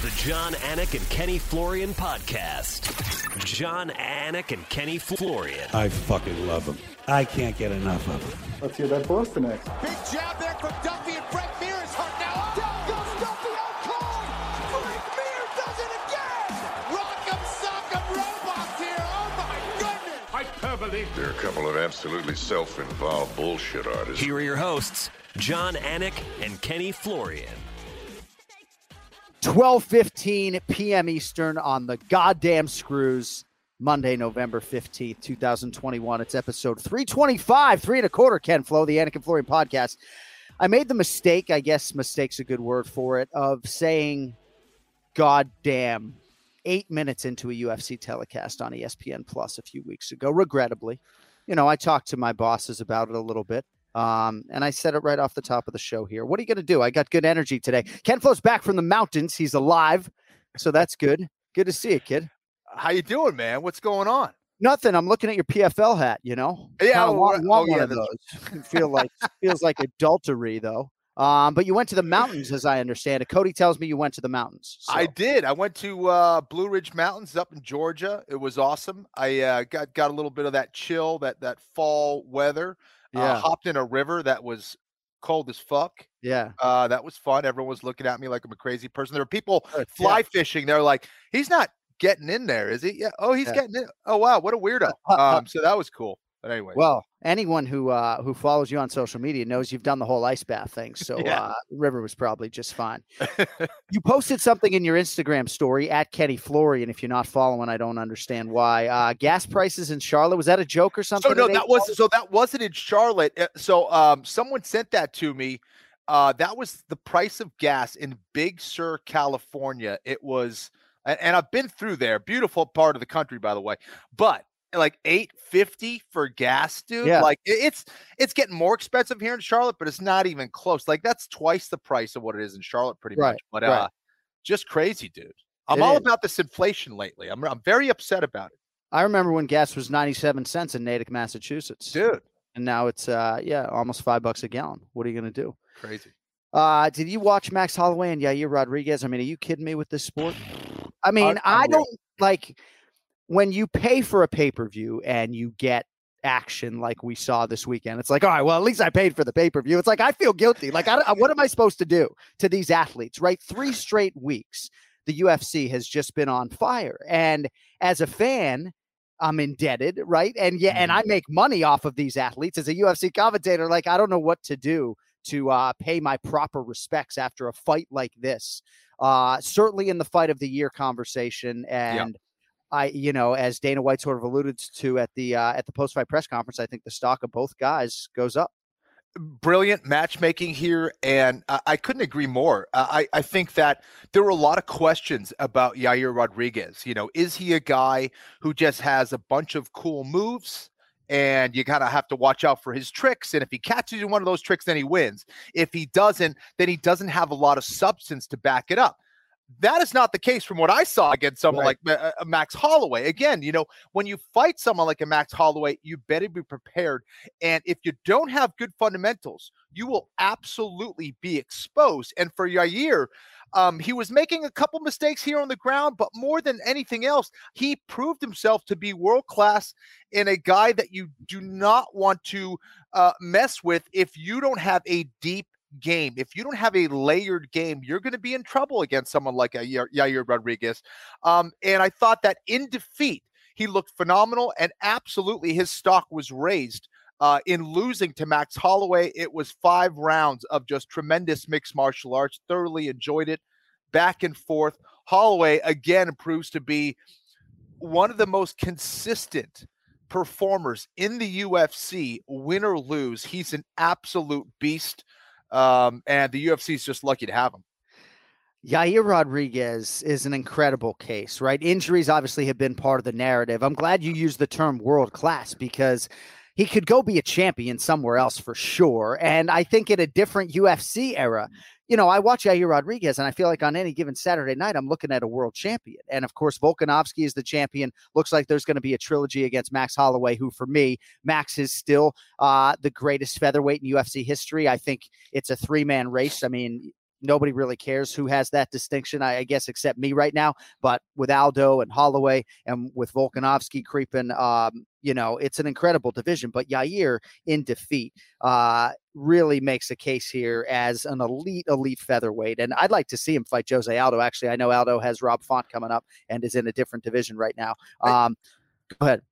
The John Anik and Kenny Florian podcast. John Anik and Kenny Florian. I fucking love them. I can't get enough of them. Let's hear that for us next. Big jab there from Duffy and Frank Meers. Hurt now. Down goes Duffy on cold. Frank Meers does it again. Rock 'em, sock 'em, robots here. Oh my goodness. Hyperbole. They're a couple of absolutely self-involved bullshit artists. Here are your hosts, John Anik and Kenny Florian. 12:15 p.m. Eastern on the goddamn Screws, Monday, November 15th, 2021. It's episode 325, 325, Ken Flo, the Anakin Florian podcast. I made the mistake, I guess mistake's a good word for it, of saying goddamn 8 minutes into a UFC telecast on ESPN Plus a few weeks ago, regrettably. You know, I talked to my bosses about it a little bit. And I said it right off the top of the show here. What are you going to do? I got good energy today. Ken Flo's back from the mountains. He's alive. So that's good. Good to see you, kid. How you doing, man? What's going on? Nothing. I'm looking at your PFL hat, you know? Yeah. I want one of those. Feels like adultery, though. But you went to the mountains, as I understand it. Cody tells me you went to the mountains. So. I did. I went to Blue Ridge Mountains up in Georgia. It was awesome. I got a little bit of that chill, that fall weather. Yeah, hopped in a river that was cold as fuck. Yeah, that was fun. Everyone was looking at me like I'm a crazy person. There were people fly fishing. They're like, he's not getting in there, is he? Yeah. Oh, he's getting in. Oh, wow. What a weirdo. So that was cool. But anyway, well, anyone who follows you on social media knows you've done the whole ice bath thing. So river was probably just fine. You posted something in your Instagram story at Kenny Florian. If you're not following, I don't understand why. Gas prices in Charlotte. Was that a joke or something? So no, that wasn't in Charlotte. So someone sent that to me. That was the price of gas in Big Sur, California. It was, and I've been through there. Beautiful part of the country, by the way. But like $8.50 for gas, dude. Yeah. Like it's getting more expensive here in Charlotte, but it's not even close. Like that's twice the price of what it is in Charlotte, pretty much. But just crazy, dude. I'm all about this inflation lately. I'm very upset about it. I remember when gas was 97 cents in Natick, Massachusetts, dude, and now it's almost $5 a gallon. What are you gonna do? Crazy. Did you watch Max Holloway and Yair Rodriguez? I mean, are you kidding me with this sport? I mean, I don't like. When you pay for a pay-per-view and you get action like we saw this weekend, it's like, all right, well, at least I paid for the pay-per-view. It's like, I feel guilty. Like, what am I supposed to do to these athletes, right? 3 straight weeks, the UFC has just been on fire. And as a fan, I'm indebted, right? And and I make money off of these athletes. As a UFC commentator, like, I don't know what to do to pay my proper respects after a fight like this. Certainly in the fight of the year conversation and as Dana White sort of alluded to at the post-fight press conference, I think the stock of both guys goes up. Brilliant matchmaking here, and I couldn't agree more. I think that there were a lot of questions about Yair Rodriguez. You know, is he a guy who just has a bunch of cool moves? And you kind of have to watch out for his tricks. And if he catches you in one of those tricks, then he wins. If he doesn't, then he doesn't have a lot of substance to back it up. That is not the case from what I saw against someone like Max Holloway. Again, you know, when you fight someone like a Max Holloway, you better be prepared. And if you don't have good fundamentals, you will absolutely be exposed. And for Yair, he was making a couple mistakes here on the ground, but more than anything else, he proved himself to be world-class and a guy that you do not want to mess with if you don't have a deep game. If you don't have a layered game, you're going to be in trouble against someone like a Yair Rodriguez. And I thought that in defeat, he looked phenomenal, and absolutely his stock was raised in losing to Max Holloway. It was 5 rounds of just tremendous mixed martial arts. Thoroughly enjoyed it. Back and forth. Holloway, again, proves to be one of the most consistent performers in the UFC. Win or lose, he's an absolute beast. And the UFC is just lucky to have him. Yair Rodriguez is an incredible case, right? Injuries obviously have been part of the narrative. I'm glad you used the term world-class because he could go be a champion somewhere else for sure. And I think in a different UFC era, you know, I watch Yair Rodriguez and I feel like on any given Saturday night, I'm looking at a world champion. And of course, Volkanovski is the champion. Looks like there's going to be a trilogy against Max Holloway, who for me, Max is still the greatest featherweight in UFC history. I think it's a 3-man race. I mean, nobody really cares who has that distinction, I guess, except me right now. But with Aldo and Holloway and with Volkanovski creeping, you know, it's an incredible division. But Yair in defeat really makes a case here as an elite featherweight. And I'd like to see him fight Jose Aldo. Actually, I know Aldo has Rob Font coming up and is in a different division right now. Go ahead.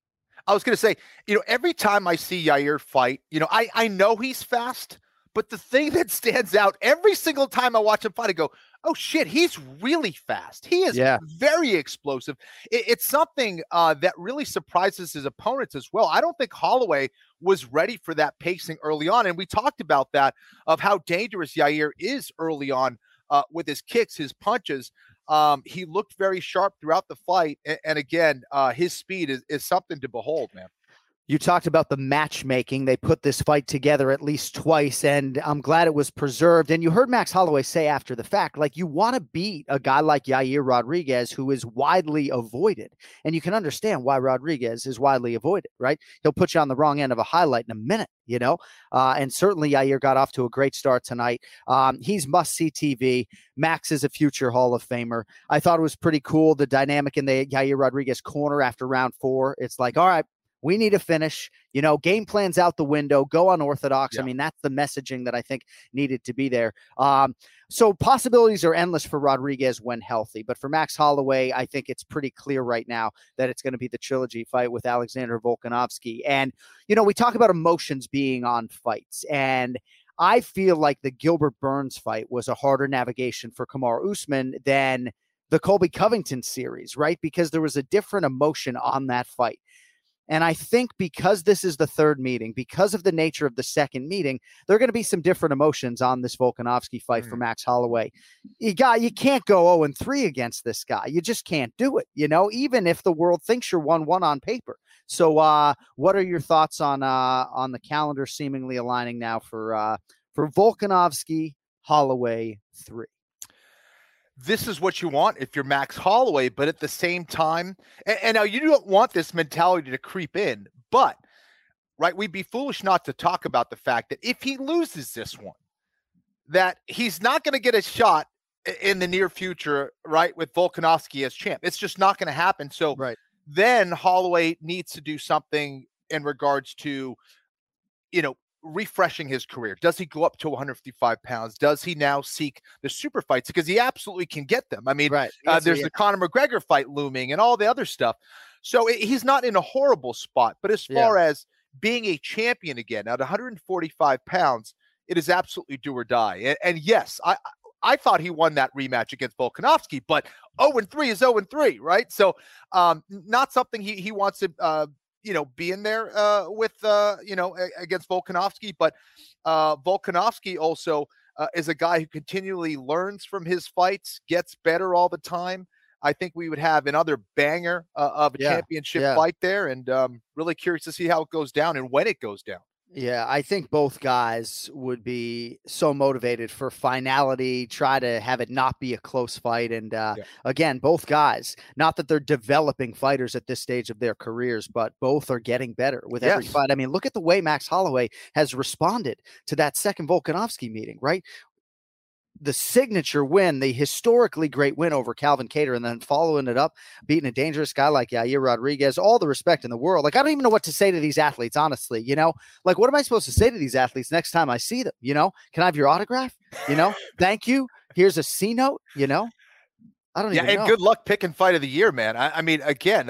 I was going to say, you know, every time I see Yair fight, you know, I know he's fast. But the thing that stands out every single time I watch him fight, I go, oh, shit, he's really fast. He is very explosive. It's something that really surprises his opponents as well. I don't think Holloway was ready for that pacing early on. And we talked about that, of how dangerous Yair is early on with his kicks, his punches. He looked very sharp throughout the fight. And again, his speed is something to behold, man. You talked about the matchmaking. They put this fight together at least twice, and I'm glad it was preserved. And you heard Max Holloway say after the fact, like, you want to beat a guy like Yair Rodriguez, who is widely avoided. And you can understand why Rodriguez is widely avoided, right? He'll put you on the wrong end of a highlight in a minute, you know? And certainly Yair got off to a great start tonight. He's must-see TV. Max is a future Hall of Famer. I thought it was pretty cool, the dynamic in the Yair Rodriguez corner after round 4. It's like, all right, we need a finish, you know, game plans out the window, go unorthodox. Yeah. I mean, that's the messaging that I think needed to be there. So possibilities are endless for Rodriguez when healthy, but for Max Holloway, I think it's pretty clear right now that it's going to be the trilogy fight with Alexander Volkanovski. And, you know, we talk about emotions being on fights, and I feel like the Gilbert Burns fight was a harder navigation for Kamaru Usman than the Colby Covington series, right? Because there was a different emotion on that fight. And I think because this is the third meeting, because of the nature of the second meeting, there are going to be some different emotions on this Volkanovski fight for Max Holloway. You can't go 0-3 against this guy. You just can't do it, you know, even if the world thinks you're 1-1 on paper. So what are your thoughts on the calendar seemingly aligning now for Volkanovski Holloway 3? This is what you want if you're Max Holloway, but at the same time, and now you don't want this mentality to creep in, but right, we'd be foolish not to talk about the fact that if he loses this one, that he's not going to get a shot in the near future, right, with Volkanovski as champ. It's just not going to happen. So Then Holloway needs to do something in regards to, you know, refreshing his career. Does he go up to 155 pounds? Does he now seek the super fights? Because he absolutely can get them. I mean, there's the Conor McGregor fight looming and all the other stuff. So he's not in a horrible spot. But as far as being a champion again, at 145 pounds, it is absolutely do or die. And yes, I thought he won that rematch against Volkanovski, but 0-3 is 0-3, right? So not something he wants to you know, be in there with, you know, against Volkanovski. But Volkanovski also is a guy who continually learns from his fights, gets better all the time. I think we would have another banger of a championship fight there. And really curious to see how it goes down and when it goes down. Yeah, I think both guys would be so motivated for finality, try to have it not be a close fight. And again, both guys, not that they're developing fighters at this stage of their careers, but both are getting better with every fight. I mean, look at the way Max Holloway has responded to that second Volkanovski meeting, right? The signature win, the historically great win over Calvin Kattar, and then following it up, beating a dangerous guy like Yair Rodriguez, all the respect in the world. Like, I don't even know what to say to these athletes, honestly, you know, like, what am I supposed to say to these athletes next time I see them? You know, can I have your autograph? You know, thank you. Here's a C note, you know, I don't even know. And good luck picking fight of the year, man. I mean, again,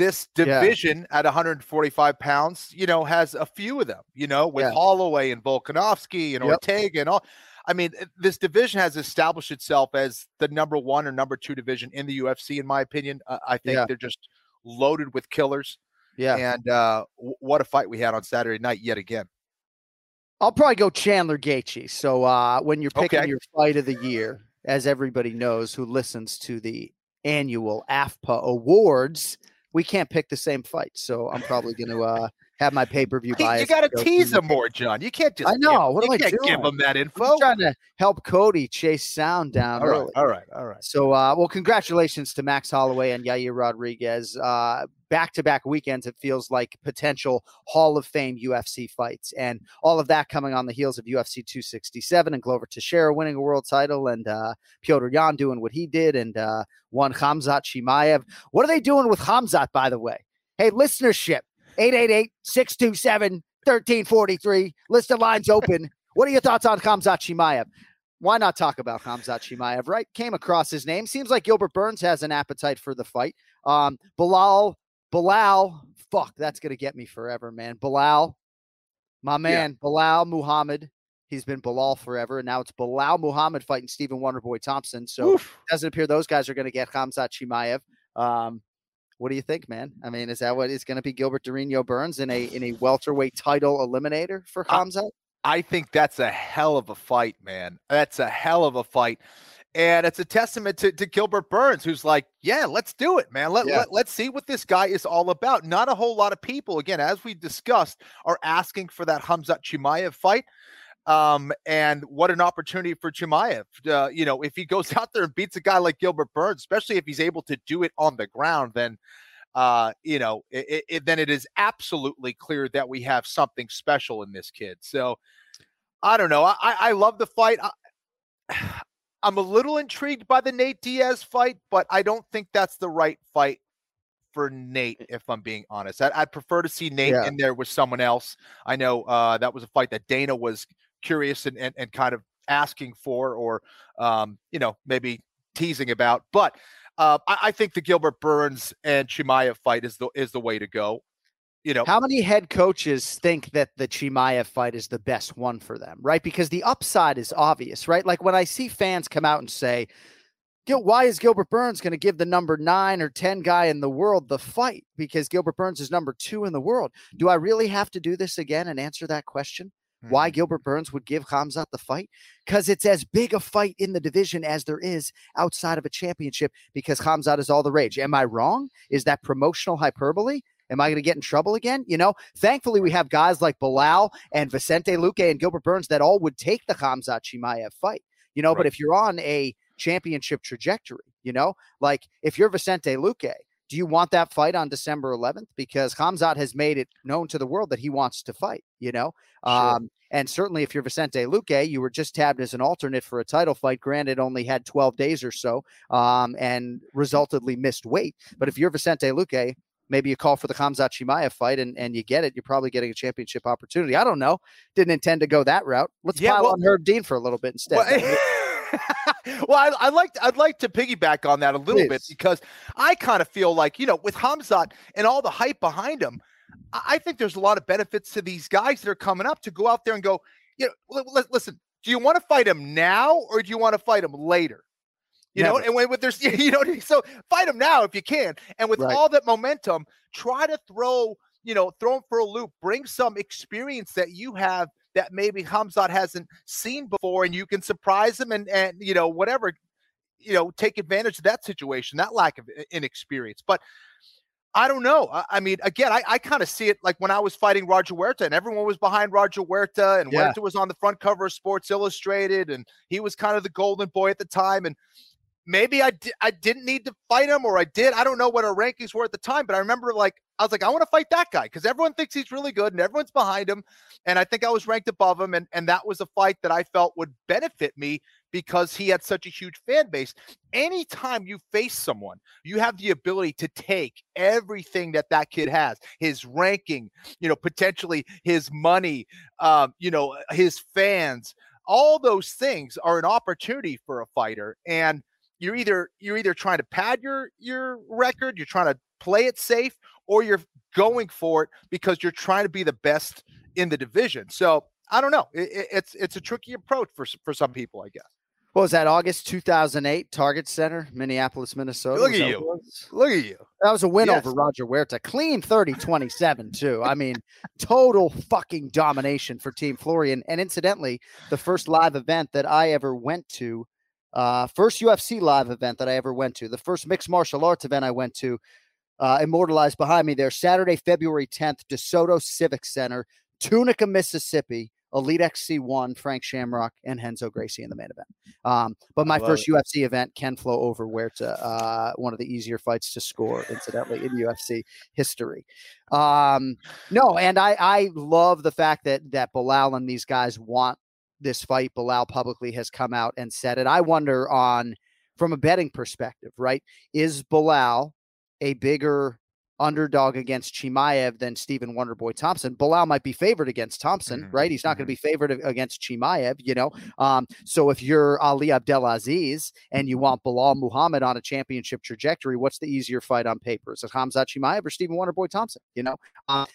this division at 145 pounds, you know, has a few of them, you know, with Holloway and Volkanovski and Ortega and all. I mean, this division has established itself as the number one or number two division in the UFC, in my opinion. I think they're just loaded with killers. Yeah. And what a fight we had on Saturday night yet again. I'll probably go Chandler Gaethje. So when you're picking your fight of the year, as everybody knows who listens to the annual AFPA Awards, we can't pick the same fight, so I'm probably going to have my pay-per-view bias. You got to tease them more, John. You can't just give them that info. I'm trying to help Cody chase sound down early. All right. So, well, congratulations to Max Holloway and Yair Rodriguez. Back-to-back weekends, it feels like potential Hall of Fame UFC fights. And all of that coming on the heels of UFC 267 and Glover Teixeira winning a world title and Petr Yan doing what he did and one Khamzat Chimaev. What are they doing with Khamzat, by the way? Hey, listenership, 888-627-1343. List of lines open. What are your thoughts on Khamzat Chimaev? Why not talk about Khamzat Chimaev, right? Came across his name. Seems like Gilbert Burns has an appetite for the fight. Bilal, fuck, that's going to get me forever, man. Bilal, my man, yeah. Bilal Muhammad. He's been Bilal forever, and now it's Bilal Muhammad fighting Stephen Wonderboy Thompson. So it doesn't appear those guys are going to get Khamzat Chimaev. What do you think, man? I mean, is that what it's going to be? Gilbert Durino Burns in a welterweight title eliminator for Khamzat? I think that's a hell of a fight, man. That's a hell of a fight. And it's a testament to Gilbert Burns, who's like, yeah, let's do it, man. Let's see what this guy is all about. Not a whole lot of people, again, as we discussed, are asking for that Khamzat Chimaev fight. And what an opportunity for Chimaev, if he goes out there and beats a guy like Gilbert Burns, especially if he's able to do it on the ground, then, then it is absolutely clear that we have something special in this kid. So I don't know. I love the fight. I'm a little intrigued by the Nate Diaz fight, but I don't think that's the right fight for Nate, if I'm being honest. I'd prefer to see Nate in there with someone else. I know that was a fight that Dana was curious and kind of asking for or, maybe teasing about. But I think the Gilbert Burns and Chimaev fight is the way to go. How many head coaches think that the Chimaev fight is the best one for them, right? Because the upside is obvious, right? Like when I see fans come out and say, why is Gilbert Burns going to give the number 9 or 10 guy in the world the fight? Because Gilbert Burns is number 2 in the world. Do I really have to do this again and answer that question? Why Gilbert Burns would give Khamzat the fight? Because it's as big a fight in the division as there is outside of a championship because Khamzat is all the rage. Am I wrong? Is that promotional hyperbole? Am I going to get in trouble again? Thankfully we have guys like Bilal and Vicente Luque and Gilbert Burns that all would take the Khamzat Chimaev fight, But if you're on a championship trajectory, like if you're Vicente Luque, do you want that fight on December 11th? Because Khamzat has made it known to the world that he wants to fight, And certainly if you're Vicente Luque, you were just tabbed as an alternate for a title fight. Granted, only had 12 days or so and resultantly missed weight. But if you're Vicente Luque, maybe you call for the Khamzat Chimaev fight and you get it. You're probably getting a championship opportunity. I don't know. Didn't intend to go that route. Let's pile on Herb Dean for a little bit instead. I'd like to piggyback on that a little bit because I kind of feel like, with Khamzat and all the hype behind him, I think there's a lot of benefits to these guys that are coming up to go out there and go, listen, do you want to fight him now or do you want to fight him later? Never. And when there's, so fight him now if you can. And with all that momentum, try to throw him for a loop, bring some experience that you have that maybe Khamzat hasn't seen before, and you can surprise him and take advantage of that situation, that lack of inexperience. But I don't know. I mean, again, I kind of see it like when I was fighting Roger Huerta and everyone was behind Roger Huerta and Huerta was on the front cover of Sports Illustrated and he was kind of the golden boy at the time. And maybe I didn't need to fight him, or I did. I don't know what our rankings were at the time, but I remember I want to fight that guy because everyone thinks he's really good and everyone's behind him. And I think I was ranked above him. And that was a fight that I felt would benefit me because he had such a huge fan base. Anytime you face someone, you have the ability to take everything that kid has, his ranking, potentially his money, his fans, all those things are an opportunity for a fighter. And you're either trying to pad your record, you're trying to play it safe, or you're going for it because you're trying to be the best in the division. So I don't know. It's a tricky approach for some people, I guess. What was that? August 2008, Target Center, Minneapolis, Minnesota. Look at you. Look at you. That was a win over Roger Huerta. Clean 30-27, too. I mean, total fucking domination for Team Florian. And incidentally, the first live event that I ever went to, first UFC live event that I ever went to, the first mixed martial arts event I went to, immortalized behind me there. Saturday, February 10th, DeSoto Civic Center, Tunica, Mississippi. Elite XC1, Frank Shamrock, and Renzo Gracie in the main event. But my first UFC event, Ken Flo over Huerta, one of the easier fights to score, incidentally, in UFC history. No, and I love the fact that Bilal and these guys want this fight. Bilal publicly has come out and said it. I wonder from a betting perspective, right? Is Bilal a bigger underdog against Chimaev than Stephen Wonderboy Thompson? Bilal might be favored against Thompson, right? He's not going to be favored against Chimaev, you know? So if you're Ali Abdelaziz and you want Bilal Muhammad on a championship trajectory, what's the easier fight on paper? Is it Khamzat Chimaev or Stephen Wonderboy Thompson, you know?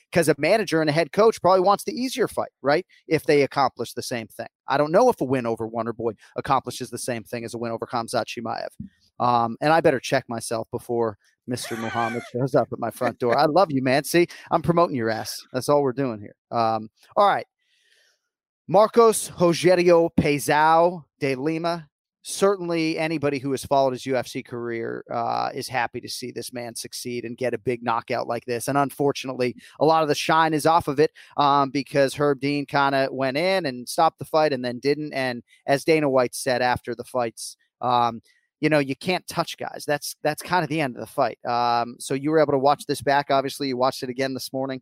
Because a manager and a head coach probably wants the easier fight, right? If they accomplish the same thing. I don't know if a win over Wonderboy accomplishes the same thing as a win over Khamzat Chimaev. And I better check myself before Mr. Muhammad shows up at my front door. I love you, man. See, I'm promoting your ass. That's all we're doing here. All right. Marcos Rogério Pezão de Lima. Certainly anybody who has followed his UFC career is happy to see this man succeed and get a big knockout like this. And unfortunately, a lot of the shine is off of it because Herb Dean kind of went in and stopped the fight and then didn't. And as Dana White said after the fights, you know, you can't touch guys. That's kind of the end of the fight. So you were able to watch this back. Obviously, you watched it again this morning.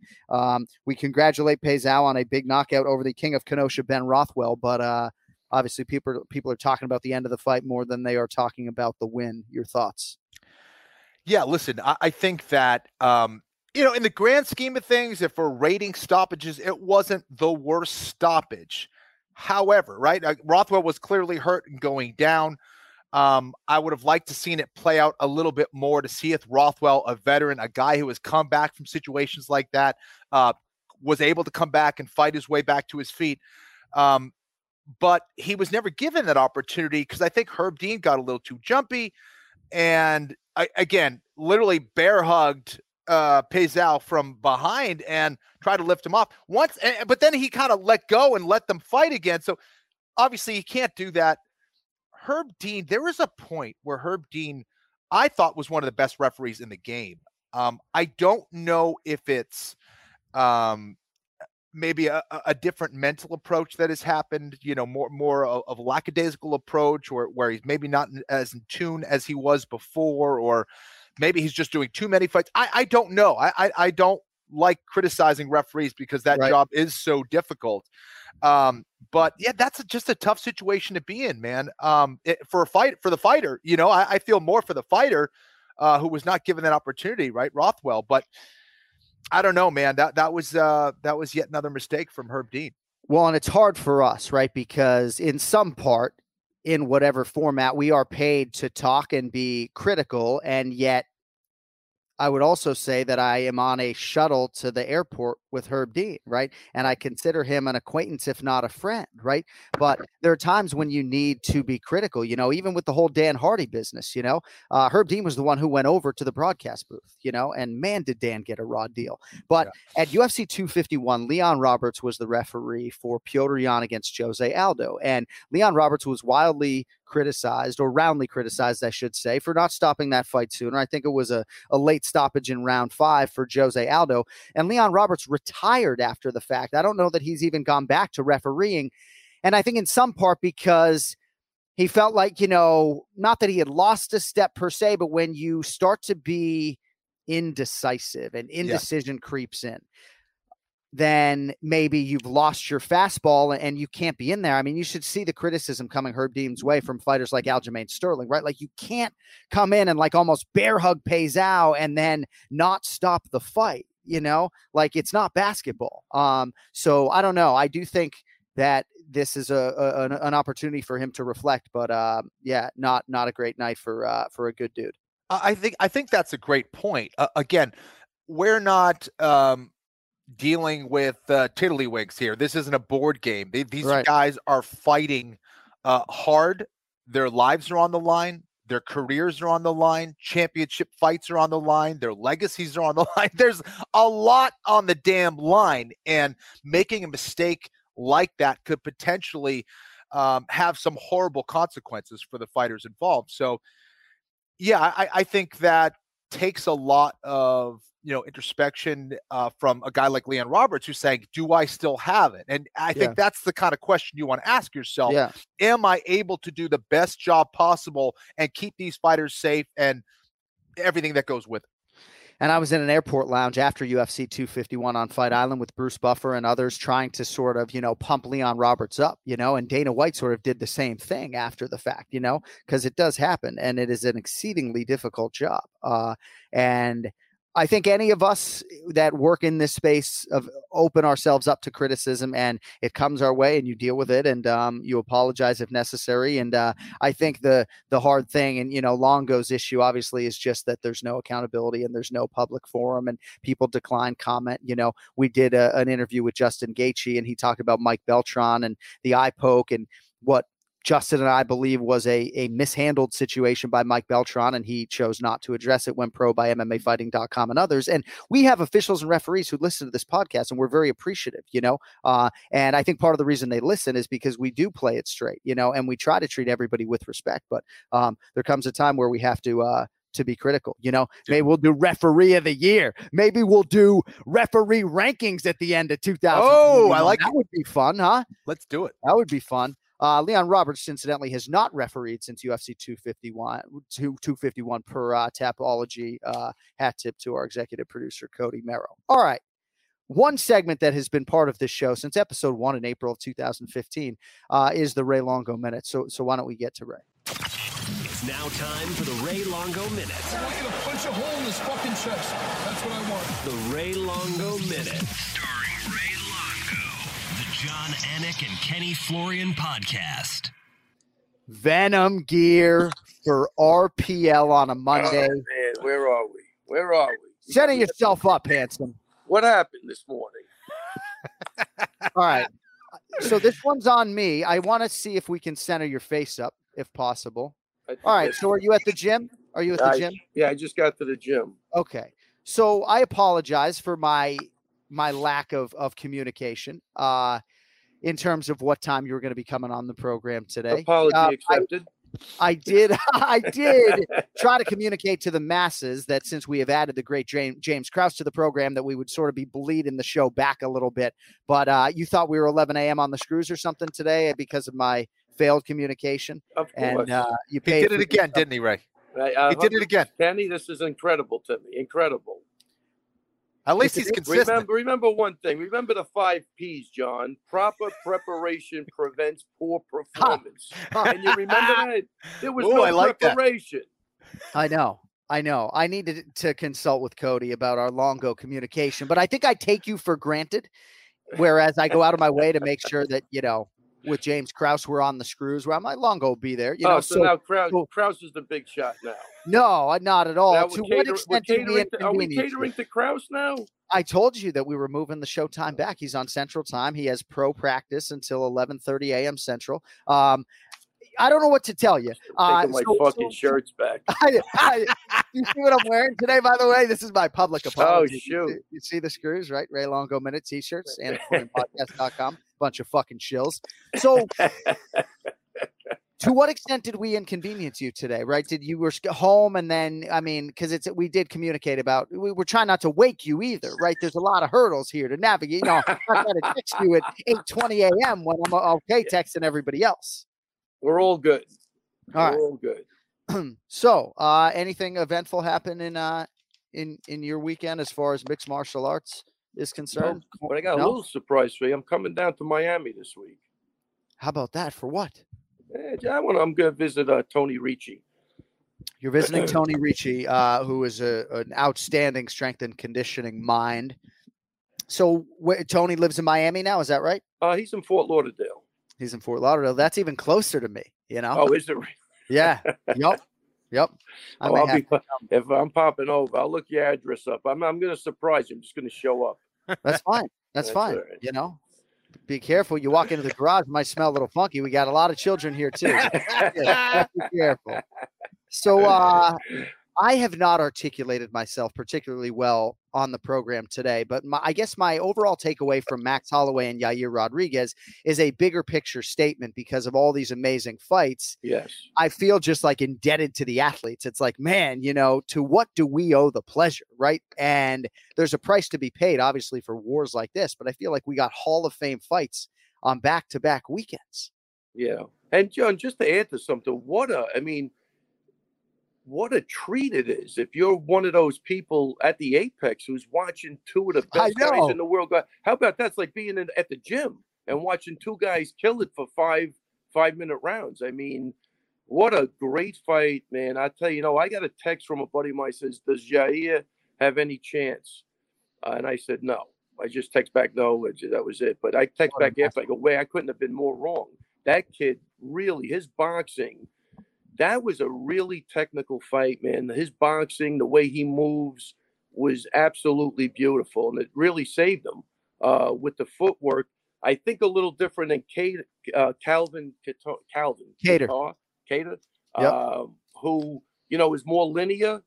We congratulate Pezão on a big knockout over the King of Kenosha, Ben Rothwell. But obviously, people are talking about the end of the fight more than they are talking about the win. Your thoughts? Yeah, listen, I think that, you know, in the grand scheme of things, if we're rating stoppages, it wasn't the worst stoppage. However, right, Rothwell was clearly hurt and going down. I would have liked to seen it play out a little bit more to see if Rothwell, a veteran, a guy who has come back from situations like that, was able to come back and fight his way back to his feet. But he was never given that opportunity because I think Herb Dean got a little too jumpy. And again, literally bear hugged Pezão from behind and tried to lift him off once. But then he kind of let go and let them fight again. So obviously he can't do that. Herb Dean, there is a point where Herb Dean, I thought, was one of the best referees in the game. I don't know if it's maybe a different mental approach that has happened, you know, more of a lackadaisical approach, or where he's maybe not as in tune as he was before, or maybe he's just doing too many fights. I don't know. I don't like criticizing referees because that job is so difficult. But yeah, that's just a tough situation to be in, man. For the fighter, you know, I feel more for the fighter, who was not given that opportunity, right? Rothwell. But I don't know, man, that was yet another mistake from Herb Dean. Well, and it's hard for us, right? Because in some part, in whatever format, we are paid to talk and be critical. And yet I would also say that I am on a shuttle to the airport with Herb Dean, right? And I consider him an acquaintance, if not a friend, right? But there are times when you need to be critical, you know, even with the whole Dan Hardy business, you know, Herb Dean was the one who went over to the broadcast booth, you know, and man, did Dan get a raw deal. But at UFC 251, Leon Roberts was the referee for Petr Yan against Jose Aldo. And Leon Roberts was wildly criticized, or roundly criticized, I should say, for not stopping that fight sooner. I think it was a late stoppage in round 5 for Jose Aldo. And Leon Roberts retired after the fact. I don't know that he's even gone back to refereeing. And I think in some part because he felt like, you know, not that he had lost a step per se, but when you start to be indecisive and indecision creeps in, then maybe you've lost your fastball and you can't be in there. I mean, you should see the criticism coming Herb Dean's way from fighters like Aljamain Sterling, right? Like, you can't come in and like almost bear hug Pezão and then not stop the fight, you know, like it's not basketball. So I don't know. I do think that this is an opportunity for him to reflect, but yeah, not a great night for a good dude. I think that's a great point. Again, we're not, dealing with tiddlywinks here. This isn't a board game. These guys are fighting hard. Their lives are on the line. Their careers are on the line. Championship fights are on the line. Their legacies are on the line. There's a lot on the damn line. And making a mistake like that could potentially have some horrible consequences for the fighters involved. So, yeah, I think that takes a lot of, you know, introspection from a guy like Leon Roberts, who's saying, do I still have it? And I think that's the kind of question you want to ask yourself. Yeah. Am I able to do the best job possible and keep these fighters safe and everything that goes with it? And I was in an airport lounge after UFC 251 on Fight Island with Bruce Buffer and others trying to sort of, you know, pump Leon Roberts up, you know, and Dana White sort of did the same thing after the fact, you know, because it does happen and it is an exceedingly difficult job. And I think any of us that work in this space of open ourselves up to criticism, and it comes our way and you deal with it and you apologize if necessary. And I think the hard thing, and, you know, Longo's issue obviously is just that there's no accountability and there's no public forum and people decline comment. You know, we did an interview with Justin Gaethje and he talked about Mike Beltran and the eye poke and what Justin and I believe was a mishandled situation by Mike Beltran, and he chose not to address it, went pro by MMAfighting.com and others. And we have officials and referees who listen to this podcast, and we're very appreciative, you know. And I think part of the reason they listen is because we do play it straight, you know, and we try to treat everybody with respect. But there comes a time where we have to be critical, you know. Maybe we'll do referee of the year. Maybe we'll do referee rankings at the end of 2000. Oh, I like that. That would be fun, huh? Let's do it. That would be fun. Leon Roberts, incidentally, has not refereed since UFC 251 per Tapology. Hat tip to our executive producer, Cody Merrow. All right. One segment that has been part of this show since episode 1 in April of 2015 is the Ray Longo Minute. So why don't we get to Ray? It's now time for the Ray Longo Minute. I want you to punch a hole in his fucking chest. That's what I want. The Ray Longo Minute. John Anik and Kenny Florian podcast. Venom gear for RPL on a Monday. Oh, man, where are we? Where are we? Setting yourself up, handsome. What happened this morning? All right. So this one's on me. I want to see if we can center your face up, if possible. All right. So are you at the gym? Are you at the gym? Yeah, I just got to the gym. Okay. So I apologize for my lack of communication in terms of what time you were going to be coming on the program today. Apology accepted. I did try to communicate to the masses that since we have added the great James Krause to the program that we would sort of be bleeding the show back a little bit. But you thought we were 11 a.m. on the Screws or something today because of my failed communication. Of course. And you paid. He did it again, didn't he, Ray? He did it again. Kenny, this is incredible to me. Incredible. At least he's consistent. Remember one thing. Remember the 5 Ps, John. Proper preparation prevents poor performance. And you remember that? There was no preparation. That. I know. I needed to consult with Cody about our Longo communication, but I think I take you for granted, whereas I go out of my way to make sure that, you know, with James Krause, we're on the Screws. Where I might Longo will be there. You know, so now Krause is the big shot now. No, not at all. Now, to what extent are we catering to Krause now? I told you that we were moving the show time back. He's on Central Time. He has pro practice until 11:30 a.m. Central. I don't know what to tell you. Taking my fucking shirts back. You see what I'm wearing today, by the way? This is my public apology. Oh, shoot. You see the Screws, right? Ray Longo Minute t-shirts and podcast.com. Bunch of fucking shills. So to what extent did we inconvenience you today, right? Did you were home and then, I mean, because we did communicate about, we were trying not to wake you either, right? There's a lot of hurdles here to navigate. You know, I'm not going to text you at 8:20 a.m. when I'm okay texting everybody else. We're all good. All right. So, anything eventful happen in your weekend as far as mixed martial arts is concerned? No, but I got a little surprise for you. I'm coming down to Miami this week. How about that? For what? I'm going to visit Tony Ricci. You're visiting Tony Ricci, who is an outstanding strength and conditioning mind. So, Tony lives in Miami now. Is that right? He's in Fort Lauderdale. He's in Fort Lauderdale. That's even closer to me, you know? Oh, is it? Yeah. Yep. If I'm popping over, I'll look your address up. I'm going to surprise you. I'm just going to show up. That's fine. That's fine. Right. You know, be careful. You walk into the garage, it might smell a little funky. We got a lot of children here too. Be careful. So, I have not articulated myself particularly well on the program today, but I guess my overall takeaway from Max Holloway and Yair Rodriguez is a bigger picture statement because of all these amazing fights. Yes. I feel just like indebted to the athletes. It's like, man, you know, to what do we owe the pleasure? Right. And there's a price to be paid, obviously, for wars like this, but I feel like we got Hall of Fame fights on back-to-back weekends. Yeah. And John, just to add to something, what a treat it is if you're one of those people at the Apex who's watching two of the best guys in the world. How about that's like being at the gym and watching two guys kill it for five-minute rounds. I mean, what a great fight, man. I tell you, I got a text from a buddy of mine says, does Yair have any chance? And I said, no. I just text back, no, that was it. But I text back after, I go, wait, I couldn't have been more wrong. That kid really, his boxing, that was a really technical fight, man. His boxing, the way he moves was absolutely beautiful. And it really saved him with the footwork. I think a little different than Calvin Kattar, yep. Who, is more linear.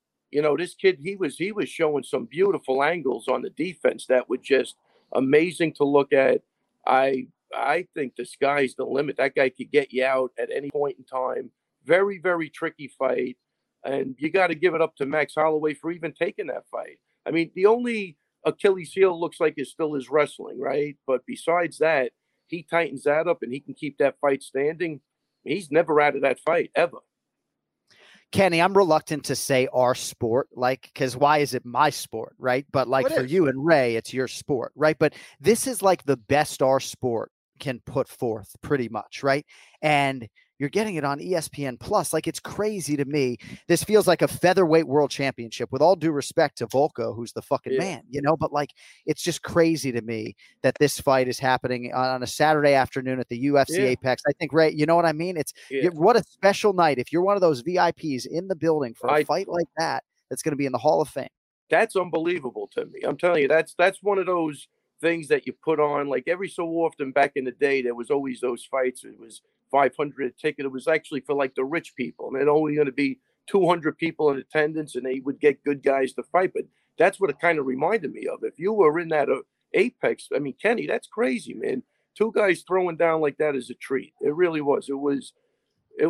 This kid, he was showing some beautiful angles on the defense that were just amazing to look at. I think the sky's the limit. That guy could get you out at any point in time. Very, very tricky fight. And you got to give it up to Max Holloway for even taking that fight. I mean, the only Achilles heel looks like is still his wrestling, right? But besides that, he tightens that up and he can keep that fight standing. He's never out of that fight, ever. Kenny, I'm reluctant to say our sport, because why is it my sport, right? But for you and Ray, it's your sport, right? But this is like the best our sport can put forth pretty much, right? And you're getting it on ESPN Plus. It's crazy to me. This feels like a featherweight world championship with all due respect to Volko, who's the fucking man, but it's just crazy to me that this fight is happening on a Saturday afternoon at the UFC Apex. I think, Ray, you know what I mean? What a special night. If you're one of those VIPs in the building for a fight like that, that's going to be in the Hall of Fame. That's unbelievable to me. I'm telling you, that's one of those things that you put on, every so often back in the day, there was always those fights. It was $500 a ticket. It was actually for the rich people, and then only going to be 200 people in attendance, and they would get good guys to fight. But that's what it kind of reminded me of. If you were in that Apex, I mean, Kenny, that's crazy, man. Two guys throwing down like that is a treat. It really was. It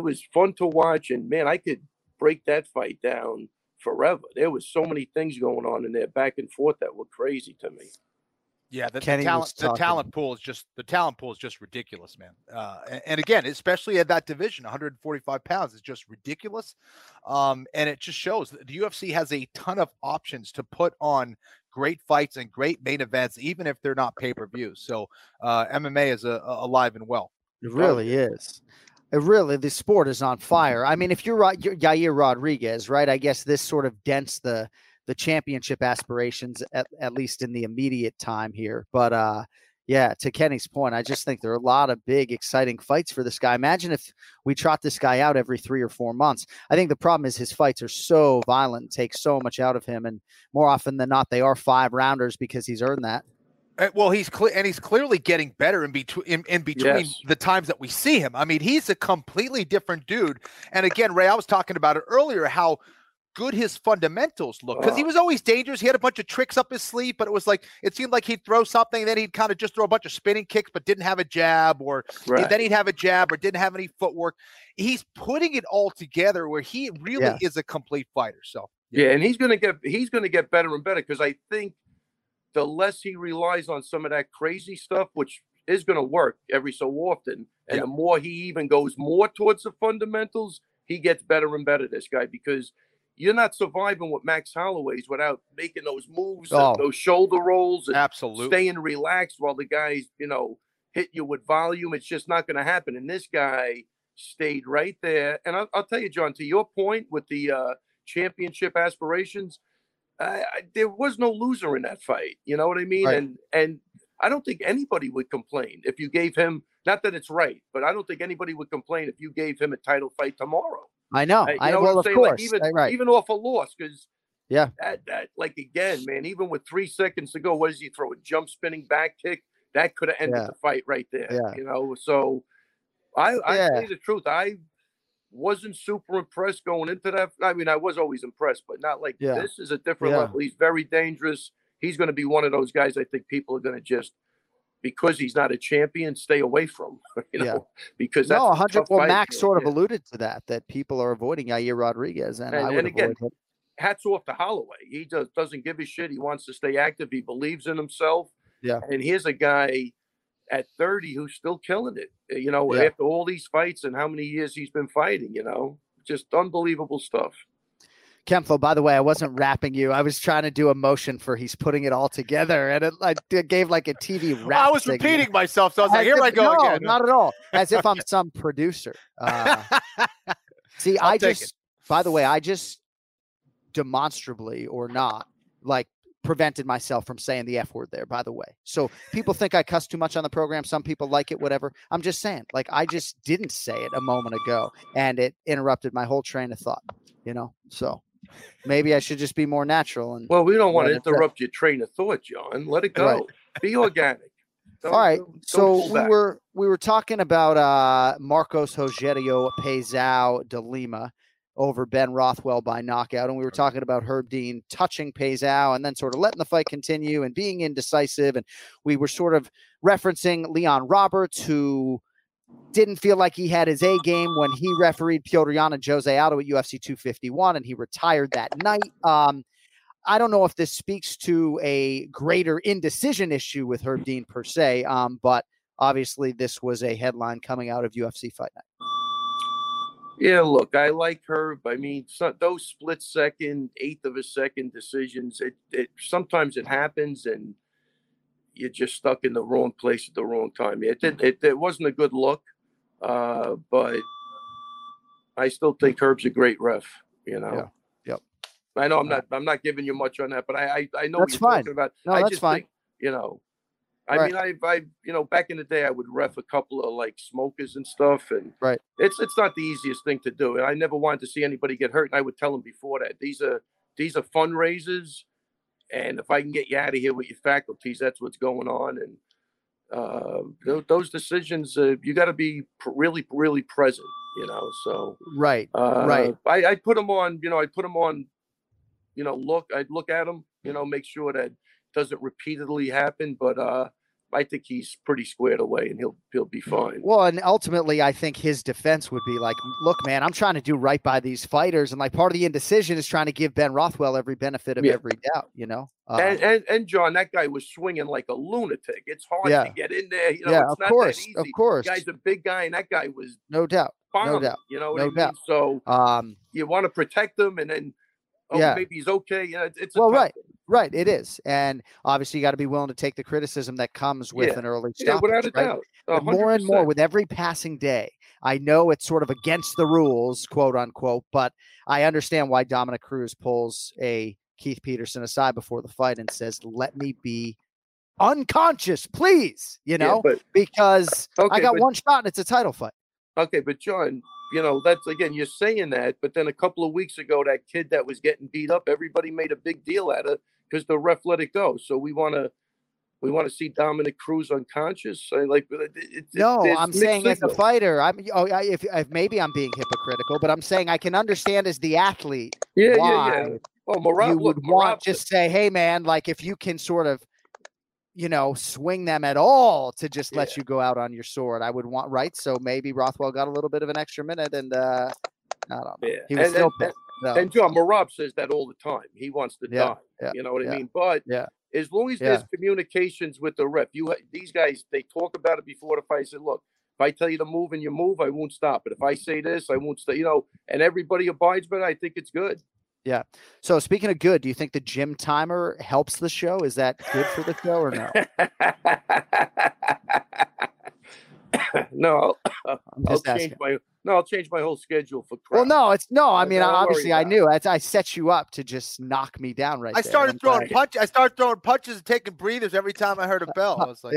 was fun to watch, and man, I could break that fight down forever. There was so many things going on in there, back and forth, that were crazy to me. Yeah, the talent pool is just ridiculous, man. And again, especially at that division, 145 pounds is just ridiculous. And it just shows that the UFC has a ton of options to put on great fights and great main events, even if they're not pay-per-views. So MMA is alive and well. It really is. The sport is on fire. I mean, if you're Yair Rodriguez, right? I guess this sort of dents the championship aspirations, at least in the immediate time here. But to Kenny's point, I just think there are a lot of big, exciting fights for this guy. Imagine if we trot this guy out every 3 or 4 months. I think the problem is his fights are so violent, take so much out of him. And more often than not, they are 5-rounders because he's earned that. Well, he's clearly getting better in between the times that we see him. I mean, he's a completely different dude. And again, Ray, I was talking about it earlier, how good his fundamentals look, because he was always dangerous. He had a bunch of tricks up his sleeve, but it seemed like he'd throw something, then he'd kind of just throw a bunch of spinning kicks, but didn't have a jab, or then he'd have a jab, or didn't have any footwork. He's putting it all together where he really is a complete fighter. So and he's going to get better and better, because I think the less he relies on some of that crazy stuff, which is going to work every so often, and the more he even goes more towards the fundamentals, he gets better and better, this guy, because you're not surviving with Max Holloway's without making those moves, and those shoulder rolls, and staying relaxed while the guys, hit you with volume. It's just not going to happen. And this guy stayed right there. And I'll tell you, John, to your point with the championship aspirations, there was no loser in that fight. You know what I mean? Right. And I don't think anybody would complain if you gave him, not that it's right, but I don't think anybody would complain if you gave him a title fight tomorrow. I know. Even off a loss, because again, man, even with 3 seconds to go, what does he throw? A jump spinning back kick that could have ended the fight right there. So I say the truth. I wasn't super impressed going into that. I mean, I was always impressed, but not like this is a different level. He's very dangerous. He's going to be one of those guys I think people are going to just, because he's not a champion, stay away from, you know, because that's Max sort of alluded to that people are avoiding Yair Rodriguez. And again, hats off to Holloway. He just doesn't give a shit. He wants to stay active. He believes in himself. Yeah. And here's a guy at 30 who's still killing it, you know, after all these fights and how many years he's been fighting, you know, just unbelievable stuff. Kempflo, by the way, I wasn't rapping you. I was trying to do a motion for he's putting it all together, and it gave like a TV rap. Well, I was repeating myself, so I was like, here I go again. Not at all. As if I'm some producer. See, by the way, I just demonstrably or not, like, prevented myself from saying the F word there, by the way. So people think I cuss too much on the program. Some people like it, whatever. I'm just saying, like, I just didn't say it a moment ago and it interrupted my whole train of thought, you know? So maybe I should just be more natural. And well, we don't want to interrupt your train of thought, John. Let it go. Right. Be organic. All right. So we were talking about Marcos Rogério Pezão de Lima over Ben Rothwell by knockout. And we were talking about Herb Dean touching Pezão and then sort of letting the fight continue and being indecisive. And we were sort of referencing Leon Roberts, who didn't feel like he had his A game when he refereed Petr Yan and Jose Aldo at UFC 251. And he retired that night. I don't know if this speaks to a greater indecision issue with Herb Dean per se. But obviously this was a headline coming out of UFC Fight Night. Yeah, look, I like Herb. I mean, those split-second, eighth-of-a-second decisions, it sometimes it happens, and you're just stuck in the wrong place at the wrong time. It wasn't a good look, but I still think Herb's a great ref, you know? Yeah. Yep. I know I'm not giving you much on that, but I know what you're talking about. No, I just think, you know, I mean, back in the day, I would ref a couple of like smokers and stuff, and it's not the easiest thing to do. And I never wanted to see anybody get hurt. And I would tell them before that these are fundraisers, and if I can get you out of here with your faculties, that's what's going on. And those decisions, you got to be really, really present, you know. So I put them on, you know. I put them on, you know. I'd look at them, you know, make sure that doesn't repeatedly happen, but I think he's pretty squared away and he'll be fine. Well, and ultimately I think his defense would be like, look, man, I'm trying to do right by these fighters, and like part of the indecision is trying to give Ben Rothwell every benefit of every doubt, you know. And John, that guy was swinging like a lunatic. It's hard to get in there, you know. Yeah, it's not that easy. Of course. The guy's a big guy, and that guy was no doubt, you know what I mean? Doubt. So you want to protect him, and then maybe he's okay. Yeah, it's right. It is. And obviously you got to be willing to take the criticism that comes with an early stoppage. Without a doubt. But more and more with every passing day, I know it's sort of against the rules, quote unquote, but I understand why Dominic Cruz pulls a Keith Peterson aside before the fight and says, let me be unconscious, please, you know, because I got one shot and it's a title fight. Okay. But John, you know, that's, again, you're saying that, but then a couple of weeks ago, that kid that was getting beat up, everybody made a big deal out of it because the ref let it go. So we want to see Dominic Cruz unconscious. I'm saying as a fighter, if maybe I'm being hypocritical, but I'm saying I can understand as the athlete. Yeah. Well, Merab would want to just say, hey man, like if you can sort of, you know, swing them at all to just let you go out on your sword. I would want, right? So maybe Rothwell got a little bit of an extra minute, and I don't know. Yeah. He was still pissed. And John Merab says that all the time. He wants to die. Yeah. You know what I mean? But as long as there's communications with the ref, these guys, they talk about it before the fight. I said, look, if I tell you to move and you move, I won't stop it. If I say this, I won't stay, you know, and everybody abides by it. I think it's good. Yeah. So speaking of good, do you think the gym timer helps the show? Is that good for the show or no? No, I'll change my whole schedule for crap. Well, I knew I set you up to just knock me down right there. I started throwing punches and taking breathers every time I heard a bell. I was like,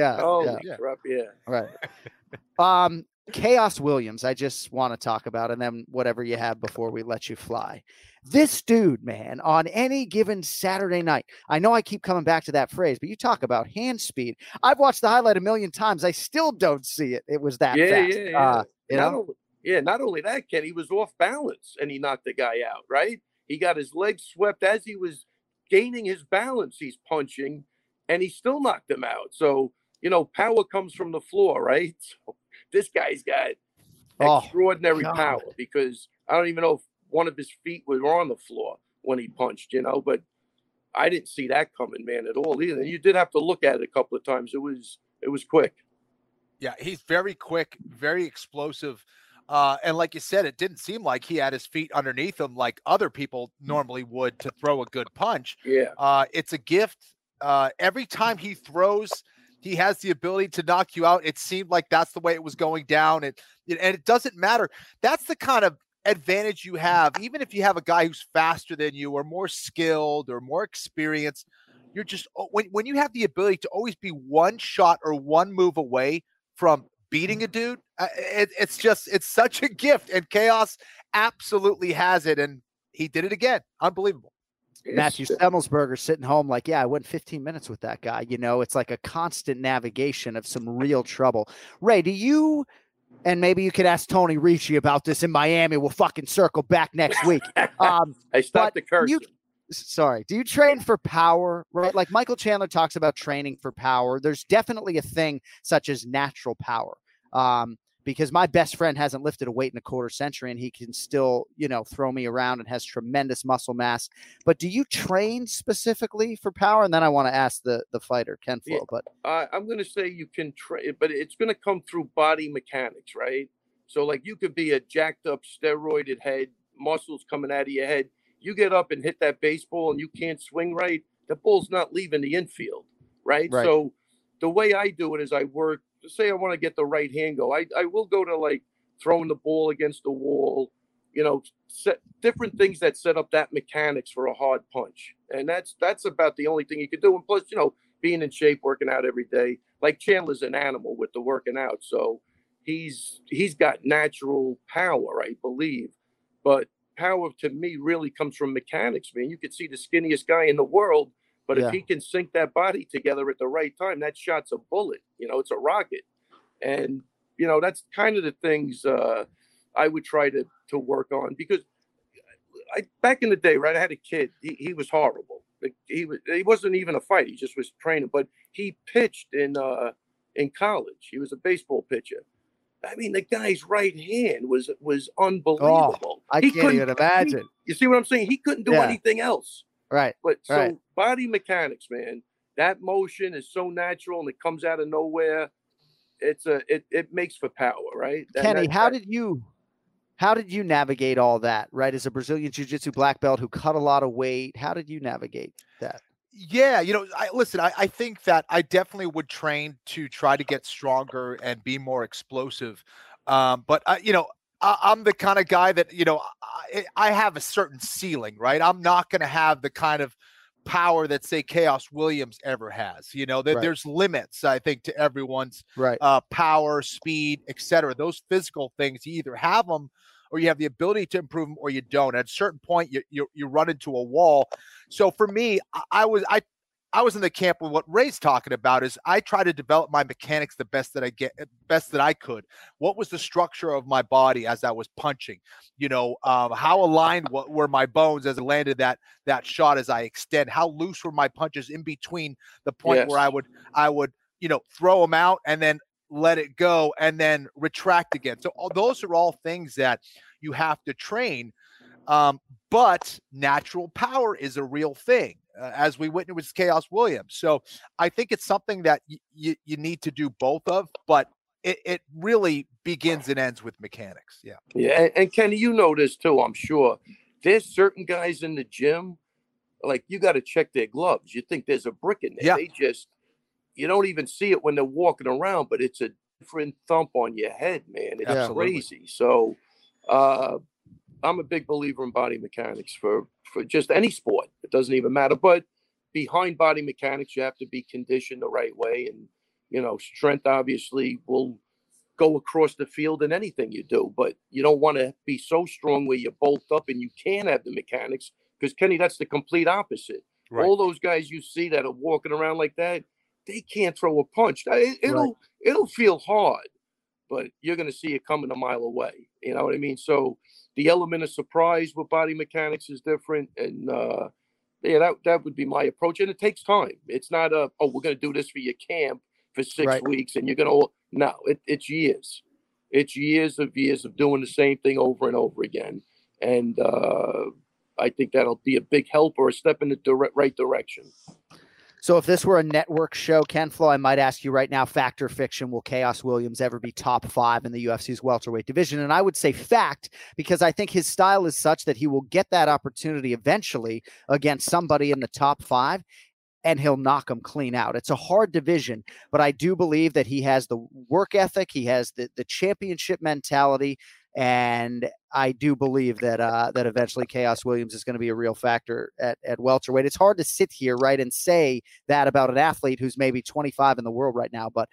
right. Chaos Williams, I just want to talk about, and then whatever you have before we let you fly. This dude, man, on any given Saturday night, I know I keep coming back to that phrase, but you talk about hand speed. I've watched the highlight a million times. I still don't see it. It was that fast. Yeah, yeah. You know? Yeah, not only that, Ken, he was off balance and he knocked the guy out, right? He got his legs swept as he was gaining his balance. He's punching and he still knocked him out. So, you know, power comes from the floor, right? So this guy's got extraordinary power, because I don't even know if one of his feet were on the floor when he punched, you know, but I didn't see that coming, man, at all either. You did have to look at it a couple of times. It was quick. Yeah, he's very quick, very explosive. And like you said, it didn't seem like he had his feet underneath him like other people normally would to throw a good punch. Yeah. It's a gift. Every time he throws, he has the ability to knock you out. It seemed like that's the way it was going down. And it doesn't matter. That's the kind of advantage you have. Even if you have a guy who's faster than you or more skilled or more experienced, you're just, when you have the ability to always be one shot or one move away from beating a dude, it's such a gift, and Chaos absolutely has it, and he did it again. Unbelievable. Matthew Semmelsberger sitting home like, yeah, I went 15 minutes with that guy. You know, it's like a constant navigation of some real trouble. Ray, do you, and maybe you could ask Tony Ricci about this in Miami. We'll fucking circle back next week. I stopped the curse. Sorry. Do you train for power, right? Like Michael Chandler talks about training for power. There's definitely a thing such as natural power, because my best friend hasn't lifted a weight in a quarter century and he can still, you know, throw me around and has tremendous muscle mass. But do you train specifically for power? And then I want to ask the fighter, Ken Flo. Yeah, but I'm going to say you can train, but it's going to come through body mechanics, right? So like you could be a jacked up, steroided head, muscles coming out of your head. You get up and hit that baseball and you can't swing right, the ball's not leaving the infield, right? So the way I do it is I work, say I want to get the right hand go. I will go to like throwing the ball against the wall, you know, set different things that set up that mechanics for a hard punch. And that's about the only thing you could do. And plus, you know, being in shape, working out every day, like Chandler's an animal with the working out. So he's got natural power, I believe. But power to me really comes from mechanics, man. You could see the skinniest guy in the world, but if he can sink that body together at the right time, that shot's a bullet, you know, it's a rocket. And, you know, that's kind of the things I would try to work on, because back in the day, right, I had a kid, he was horrible. He wasn't even a fight. He just was training, but he pitched in college. He was a baseball pitcher. I mean, the guy's right hand was unbelievable. Oh, he can't even imagine. You see what I'm saying? He couldn't do anything else. Right. But so body mechanics, man, that motion is so natural and it comes out of nowhere. It makes for power, right? Kenny, how did you navigate all that, right? As a Brazilian jiu-jitsu black belt who cut a lot of weight, how did you navigate that? Yeah, you know, I think that I definitely would train to try to get stronger and be more explosive. But, you know, I'm the kind of guy that, you know, I have a certain ceiling, right? I'm not going to have the kind of power that, say, Chaos Williams ever has. You know, there's limits, I think, to everyone's power, speed, etc. Those physical things, you either have them or you have the ability to improve them, or you don't. At a certain point, you run into a wall. So for me, I was in the camp with what Ray's talking about. Is I try to develop my mechanics the best that I could. What was the structure of my body as I was punching? You know, how aligned were my bones as I landed that shot? As I extend, how loose were my punches in between the point where I would you know throw them out and then let it go and then retract again. So those are all things that you have to train. But natural power is a real thing, as we witnessed with Chaos Williams. So I think it's something that you need to do both of, but it really begins and ends with mechanics. Yeah. Yeah. And Kenny, you know this too, I'm sure. There's certain guys in the gym, like you got to check their gloves. You think there's a brick in there. Yeah. You don't even see it when they're walking around, but it's a different thump on your head, man. It's crazy. So I'm a big believer in body mechanics for just any sport. It doesn't even matter. But behind body mechanics, you have to be conditioned the right way. And, you know, strength obviously will go across the field in anything you do. But you don't want to be so strong where you bolt up and you can't have the mechanics. Because, Kenny, that's the complete opposite. Right. All those guys you see that are walking around like that, they can't throw a punch. It'll feel hard, but you're going to see it coming a mile away. You know what I mean? So the element of surprise with body mechanics is different. And, yeah, that would be my approach. And it takes time. It's not a, oh, we're going to do this for your camp for six right. weeks and you're going to, no, it's years. It's years of doing the same thing over and over again. And I think that'll be a big help or a step in the right direction. So if this were a network show, Ken Flo, I might ask you right now, fact or fiction, will Chaos Williams ever be top 5 in the UFC's welterweight division? And I would say fact, because I think his style is such that he will get that opportunity eventually against somebody in the top 5, and he'll knock him clean out. It's a hard division, but I do believe that he has the work ethic. He has the championship mentality. And I do believe that that eventually Chaos Williams is going to be a real factor at welterweight. It's hard to sit here, right, and say that about an athlete who's maybe 25 in the world right now. But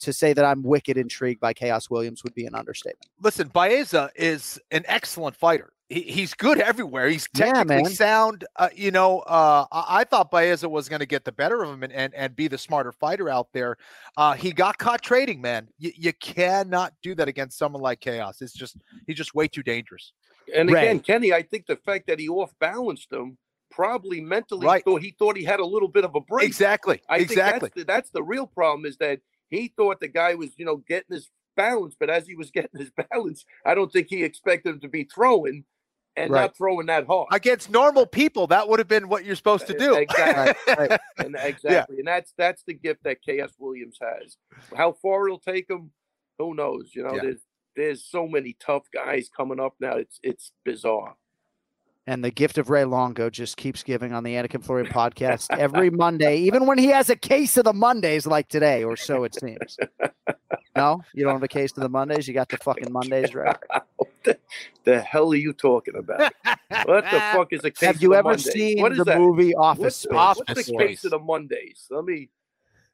to say that I'm wicked intrigued by Chaos Williams would be an understatement. Listen, Baeza is an excellent fighter. He's good everywhere. He's technically sound. I thought Baeza was going to get the better of him and be the smarter fighter out there. He got caught trading, man. You cannot do that against someone like Chaos. It's just, he's just way too dangerous. And again, Ray. Kenny, I think the fact that he off balanced him probably mentally right. Thought he had a little bit of a break. Exactly. I think that's the real problem is that he thought the guy was, getting his balance, but as he was getting his balance, I don't think he expected him to be throwing. And right. not throwing that hard. Against normal people, that would have been what you're supposed to do. Exactly. right. And exactly. Yeah. And that's the gift that K.S. Williams has. How far it'll take him, who knows? Yeah. There's so many tough guys coming up now. It's bizarre. And the gift of Ray Longo just keeps giving on the Anakin Florian podcast every Monday, even when he has a case of the Mondays like today, or so it seems. No, you don't have a case of the Mondays. You got the fucking Mondays right. What the hell are you talking about? What the fuck is a case of the Mondays? Have you ever seen the movie Office Space? What's the case of the Mondays? Let me...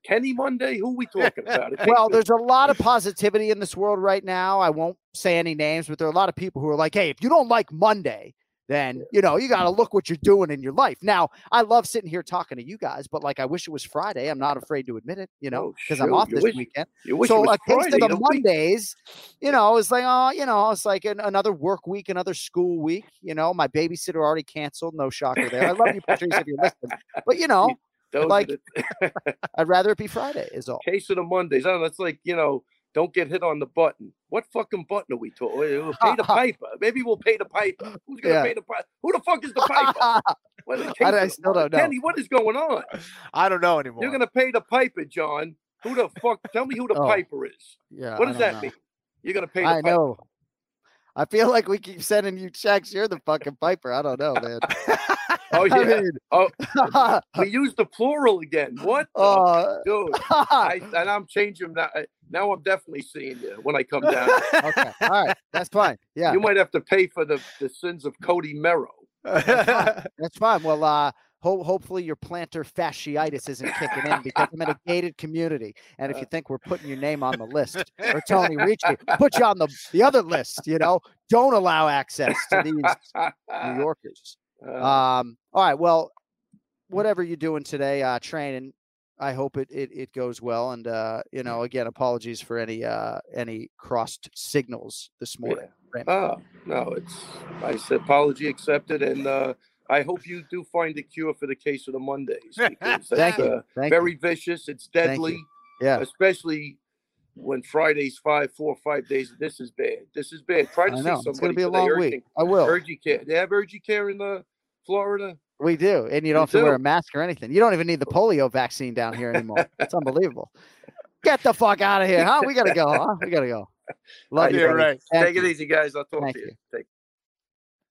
Kenny Monday? Who are we talking about? Well, there's a lot of positivity in this world right now. I won't say any names, but there are a lot of people who are like, hey, if you don't like Monday... then, you got to look what you're doing in your life. Now, I love sitting here talking to you guys, but I wish it was Friday. I'm not afraid to admit it, because I'm off this weekend. So a case of the Mondays, it's like, it's like another work week, another school week. My babysitter already canceled. No shocker there. I love you, Patrice, if you're listening. But, I'd rather it be Friday is all. Case of the Mondays. I don't know. It's like, don't get hit on the button. What fucking button are we talking? We'll pay the piper. Maybe we'll pay the piper. Who's going to pay the piper? Who the fuck is the piper? I still don't know. Kenny, what is going on? I don't know anymore. You're going to pay the piper, John. Who the fuck? Tell me who the piper is. Yeah. What does that mean? You're going to pay the piper. I know. I feel like we keep sending you checks. You're the fucking piper. I don't know, man. Oh, yeah. We use the plural again. What? Dude. And I'm changing that. Now I'm definitely seeing you when I come down. Okay. All right. That's fine. Yeah. You might have to pay for the sins of Cody Merrow. That's fine. Well, hopefully your plantar fasciitis isn't kicking in because I'm in a gated community. And if you think we're putting your name on the list or Tony Ricci, put you on the other list, don't allow access to these New Yorkers. All right. Well, whatever you're doing today, training, I hope it goes well. And, again, apologies for any crossed signals this morning. Yeah. No, I said apology accepted. And, I hope you do find a cure for the case of the Mondays. Because that's very vicious. It's deadly. Yeah. Especially when Friday's 4 or 5 days. This is bad. Try to see somebody. It's going to be a long week. I will. Urgent care. They have urgent care in Florida? We do. And you don't have to wear a mask or anything. You don't even need the polio vaccine down here anymore. It's unbelievable. Get the fuck out of here, huh? We got to go, huh? Love you. Right. Take it easy, guys. I'll talk to you. Take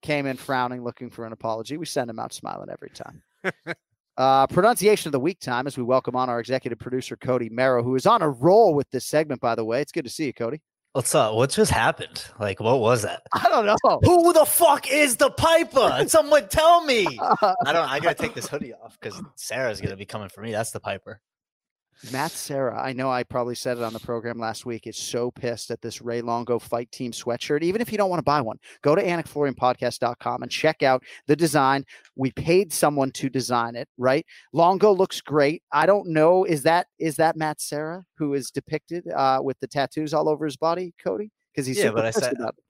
Came in frowning, looking for an apology. We send him out smiling every time. Pronunciation of the week time as we welcome on our executive producer, Cody Merrow, who is on a roll with this segment, by the way. It's good to see you, Cody. What's up? What just happened? What was that? I don't know. Who the fuck is the Piper? Someone tell me. I got to take this hoodie off because Sarah's going to be coming for me. That's the Piper. Matt Serra, I know I probably said it on the program last week, is so pissed at this Ray Longo Fight Team sweatshirt. Even if you don't want to buy one, go to AnikFlorianPodcast.com and check out the design. We paid someone to design it, right? Longo looks great. I don't know. Is that Matt Serra who is depicted with the tattoos all over his body, Cody? Because he's super pissed about it.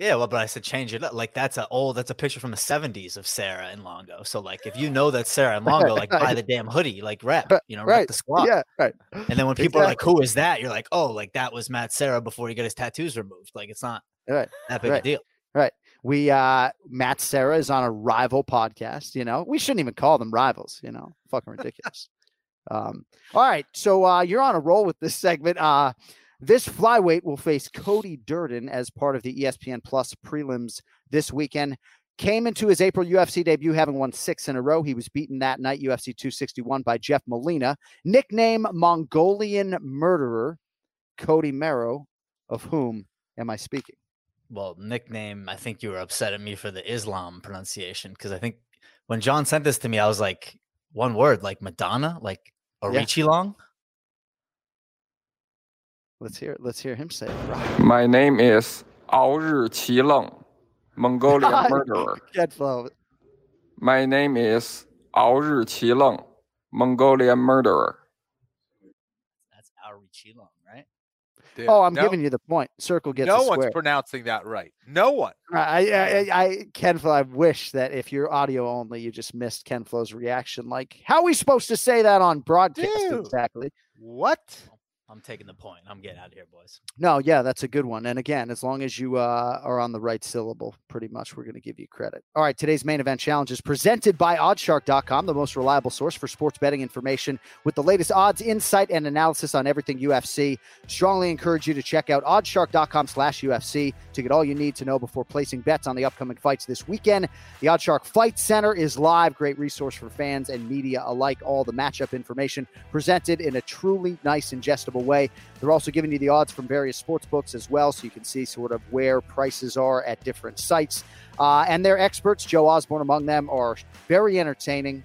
Yeah, well, but I said change it up. Like that's a picture from the 70s of Sarah and Longo. So like if you know that's Sarah and Longo, like buy the damn hoodie, like rep the squad. Yeah, right. And then when people are like, who is that? You're like, oh, like that was Matt Serra before he got his tattoos removed. Like it's not that big a deal. Right. We Matt Serra is on a rival podcast, you know. We shouldn't even call them rivals, you know. Fucking ridiculous. All right. So you're on a roll with this segment. This flyweight will face Cody Durden as part of the ESPN Plus prelims this weekend. Came into his April UFC debut having won 6 in a row. He was beaten that night, UFC 261, by Jeff Molina. Nickname Mongolian Murderer, Cody Merrow, of whom am I speaking? Well, nickname, I think you were upset at me for the Islam pronunciation, because I think when John sent this to me, I was like, one word, like Madonna, like Orichilong. Yeah. Let's hear him say it. Right. My name is Ao Ri Qi Leng, Mongolian Murderer. My name is Ao Ri Qi Leng, Mongolian Murderer. That's Ao Ri Qi Leng, right? Dude, oh, I'm giving you the point. Circle gets a square. No one's pronouncing that right. No one. Ken Flo, I wish that if you're audio only, you just missed Ken Flo's reaction. Like, how are we supposed to say that on broadcast? Dude, exactly. What? I'm taking the point. I'm getting out of here, boys. No, yeah, that's a good one. And again, as long as you are on the right syllable, pretty much, we're going to give you credit. All right, today's main event challenge is presented by oddshark.com, the most reliable source for sports betting information with the latest odds, insight, and analysis on everything UFC. Strongly encourage you to check out oddshark.com/UFC to get all you need to know before placing bets on the upcoming fights this weekend. The Oddshark Fight Center is live. Great resource for fans and media alike. All the matchup information presented in a truly nice and digestible way. They're also giving you the odds from various sports books as well, so you can see sort of where prices are at different sites. And their experts, Joe Osborne among them, are very entertaining.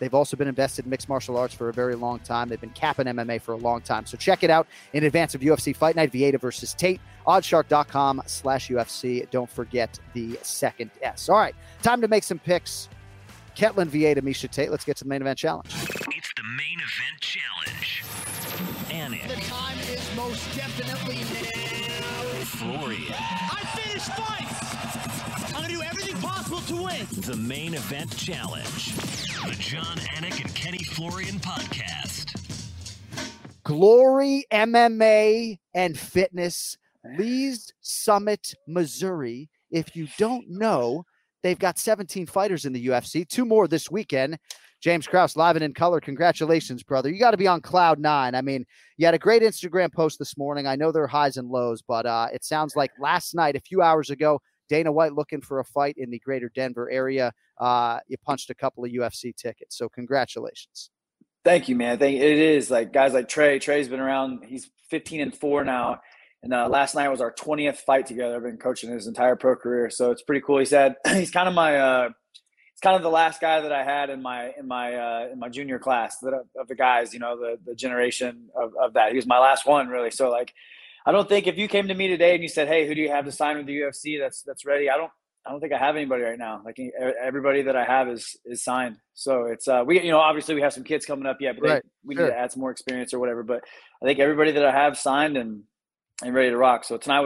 They've also been invested in mixed martial arts for a very long time. They've been capping MMA for a long time. So check it out in advance of UFC Fight Night, Vieta versus Tate, oddshark.com/UFC. Don't forget the second S. All right, time to make some picks. Ketlin Vieta, Misha Tate. Let's get to the main event challenge. It's the main event challenge. Anik. The time is most definitely now. Florian. I finished fights. I'm going to do everything possible to win. The main event challenge. The John Anik and Kenny Florian podcast. Glory MMA and Fitness, Lee's Summit, Missouri. If you don't know, they've got 17 fighters in the UFC, 2 more this weekend. James Krause, live and in color. Congratulations, brother. You got to be on cloud 9. I mean, you had a great Instagram post this morning. I know there are highs and lows, but it sounds like last night, a few hours ago, Dana White looking for a fight in the greater Denver area. You punched a couple of UFC tickets. So congratulations. Thank you, man. I think it is like guys like Trey. Trey's been around. He's 15-4 now. And last night was our 20th fight together. I've been coaching his entire pro career. So it's pretty cool. He said he's kind of my it's kind of the last guy that I had in my junior class that of the guys, you know, the generation of that. He was my last one, really. So like, I don't think if you came to me today and you said, "Hey, who do you have to sign with the UFC that's ready?" I don't think I have anybody right now. Like everybody that I have is signed. So it's obviously we have some kids coming up yet, but we need to add some more experience or whatever. But I think everybody that I have signed and ready to rock. So last night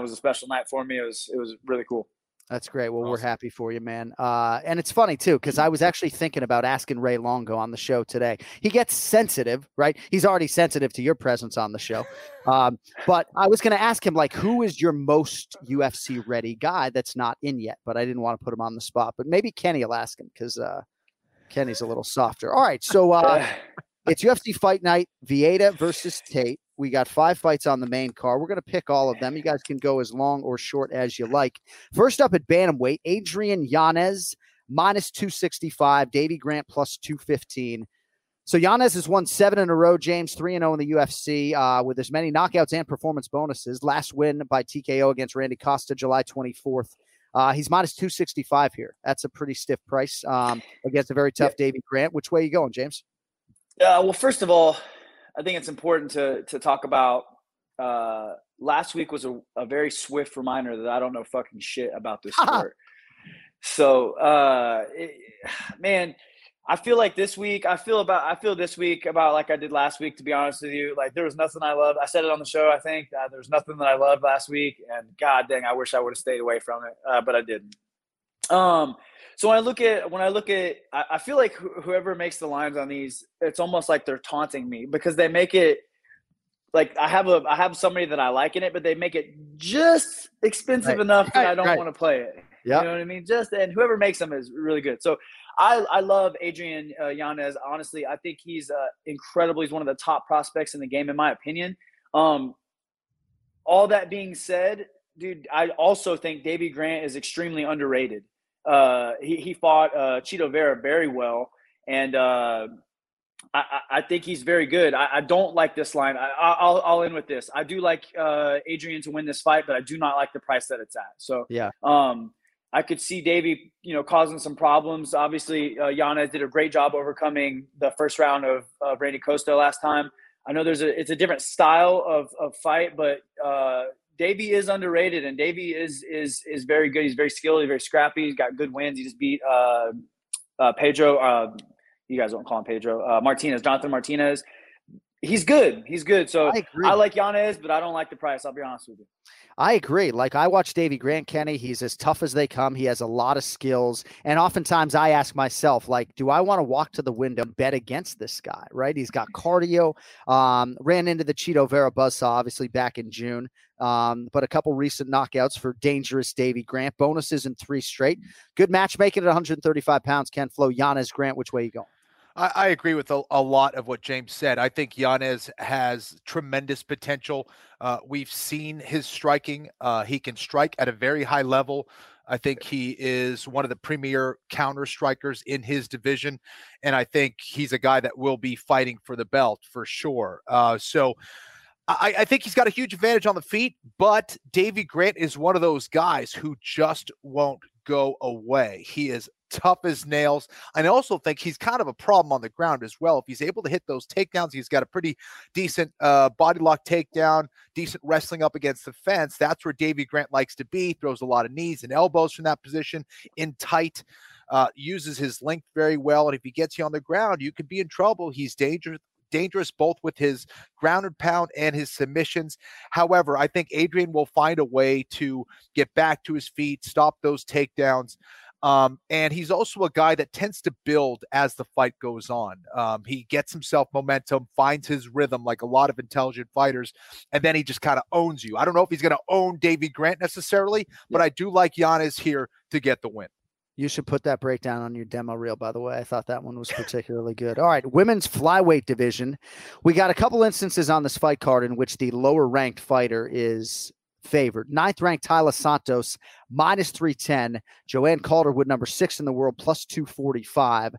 was a special night for me. It was really cool. That's great. Well, awesome. We're happy for you, man. And it's funny, too, because I was actually thinking about asking Ray Longo on the show today. He gets sensitive, right? He's already sensitive to your presence on the show. But I was going to ask him, like, who is your most UFC-ready guy that's not in yet? But I didn't want to put him on the spot. But maybe Kenny will ask him because Kenny's a little softer. All right, so it's UFC Fight Night, Vieta versus Tate. We got 5 fights on the main card. We're going to pick all of them. You guys can go as long or short as you like. First up at bantamweight, Adrian Yanez -265, Davey Grant +215. So Yanez has won 7 in a row, James, 3-0 in the UFC with as many knockouts and performance bonuses. Last win by TKO against Randy Costa, July 24th. He's -265 here. That's a pretty stiff price against a very tough Davey Grant. Which way are you going, James? Well, first of all, I think it's important to talk about last week was a very swift reminder that I don't know fucking shit about this sport. So, man, I feel like this week, I feel this week about like I did last week, to be honest with you. Like, there was nothing I loved. I said it on the show, I think. There was nothing that I loved last week. And God dang, I wish I would have stayed away from it. But I didn't. So when I look at, I feel like whoever makes the lines on these, it's almost like they're taunting me because they make it like I have somebody that I like in it, but they make it just expensive enough that I don't want to play it. Yeah. You know what I mean? And whoever makes them is really good. So I love Adrian Yanez. Honestly, I think he's incredible. He's one of the top prospects in the game, in my opinion. All that being said, dude, I also think Davey Grant is extremely underrated. He fought Chito Vera very well, and I think he's very good. I don't like this line. I'll end with this. I do like Adrian to win this fight, but I do not like the price that it's at. So yeah, I could see Davey, you know, causing some problems. Obviously, Yanez did a great job overcoming the first round of Randy Costa last time. I know it's a different style of fight, but Davey is underrated, and Davey is very good. He's very skilled. He's very scrappy. He's got good wins. He just beat Pedro. You guys don't call him Pedro. Martinez, Jonathan Martinez. He's good. He's good. So I like Yanez, but I don't like the price. I'll be honest with you. I agree. Like, I watch Davey Grant, Kenny. He's as tough as they come. He has a lot of skills. And oftentimes I ask myself, like, do I want to walk to the window, bet against this guy, right? He's got cardio. Ran into the Chito Vera buzzsaw, obviously, back in June. But a couple recent knockouts for dangerous Davey Grant. Bonuses in 3 straight. Good matchmaking at 135 pounds. Ken Flo, Yanez, Grant, which way you going? I agree with a lot of what James said. I think Yanez has tremendous potential. We've seen his striking. He can strike at a very high level. I think he is one of the premier counter strikers in his division. And I think he's a guy that will be fighting for the belt for sure. So I think he's got a huge advantage on the feet, but Davey Grant is one of those guys who just won't go away. He is tough as nails. And I also think he's kind of a problem on the ground as well. If he's able to hit those takedowns, he's got a pretty decent body lock takedown, decent wrestling up against the fence. That's where Davey Grant likes to be. Throws a lot of knees and elbows from that position in tight, uses his length very well. And if he gets you on the ground, you could be in trouble. He's dangerous both with his ground and pound and his submissions. However, I think Adrian will find a way to get back to his feet, stop those takedowns. And he's also a guy that tends to build as the fight goes on. He gets himself momentum, finds his rhythm like a lot of intelligent fighters, and then he just kind of owns you. I don't know if he's going to own Davey Grant necessarily, but I do like Yanez here to get the win. You should put that breakdown on your demo reel, by the way. I thought that one was particularly good. All right, women's flyweight division. We got a couple instances on this fight card in which the lower-ranked fighter is favored. 9th-ranked Tyler Santos, -310. Joanne Calderwood, number 6 in the world, +245.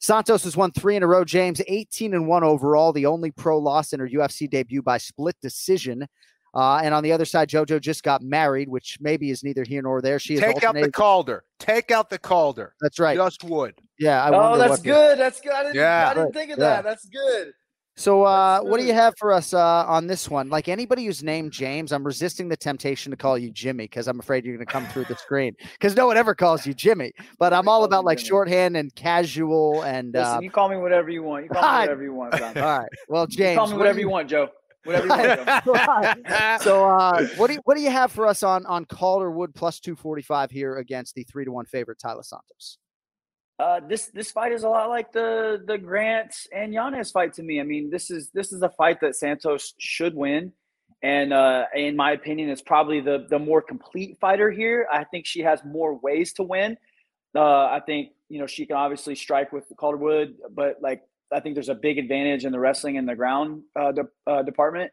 Santos has won 3 in a row, James, 18-1 overall, the only pro loss in her UFC debut by split decision. And on the other side, JoJo just got married, which maybe is neither here nor there. She is Take out the Calder. That's right. Just would. Yeah. That's good. I didn't think of that. That's good. So what do you have for us on this one? Like, anybody who's named James, I'm resisting the temptation to call you Jimmy because I'm afraid you're going to come through the screen because no one ever calls you Jimmy. But I'm all about like shorthand and casual. And listen, you call me whatever you want. You call me whatever you want. All right. Well, James. You call me whatever you want, Joe. Whatever you want. So what do you have for us on Calderwood +245 here against the 3-1 favorite Tyler Santos? This fight is a lot like the Grant and Yanez fight to me. I mean, this is a fight that Santos should win. And in my opinion, it's probably the more complete fighter here. I think she has more ways to win. I think, you know, she can obviously strike with Calderwood, but like, I think there's a big advantage in the wrestling and the ground department,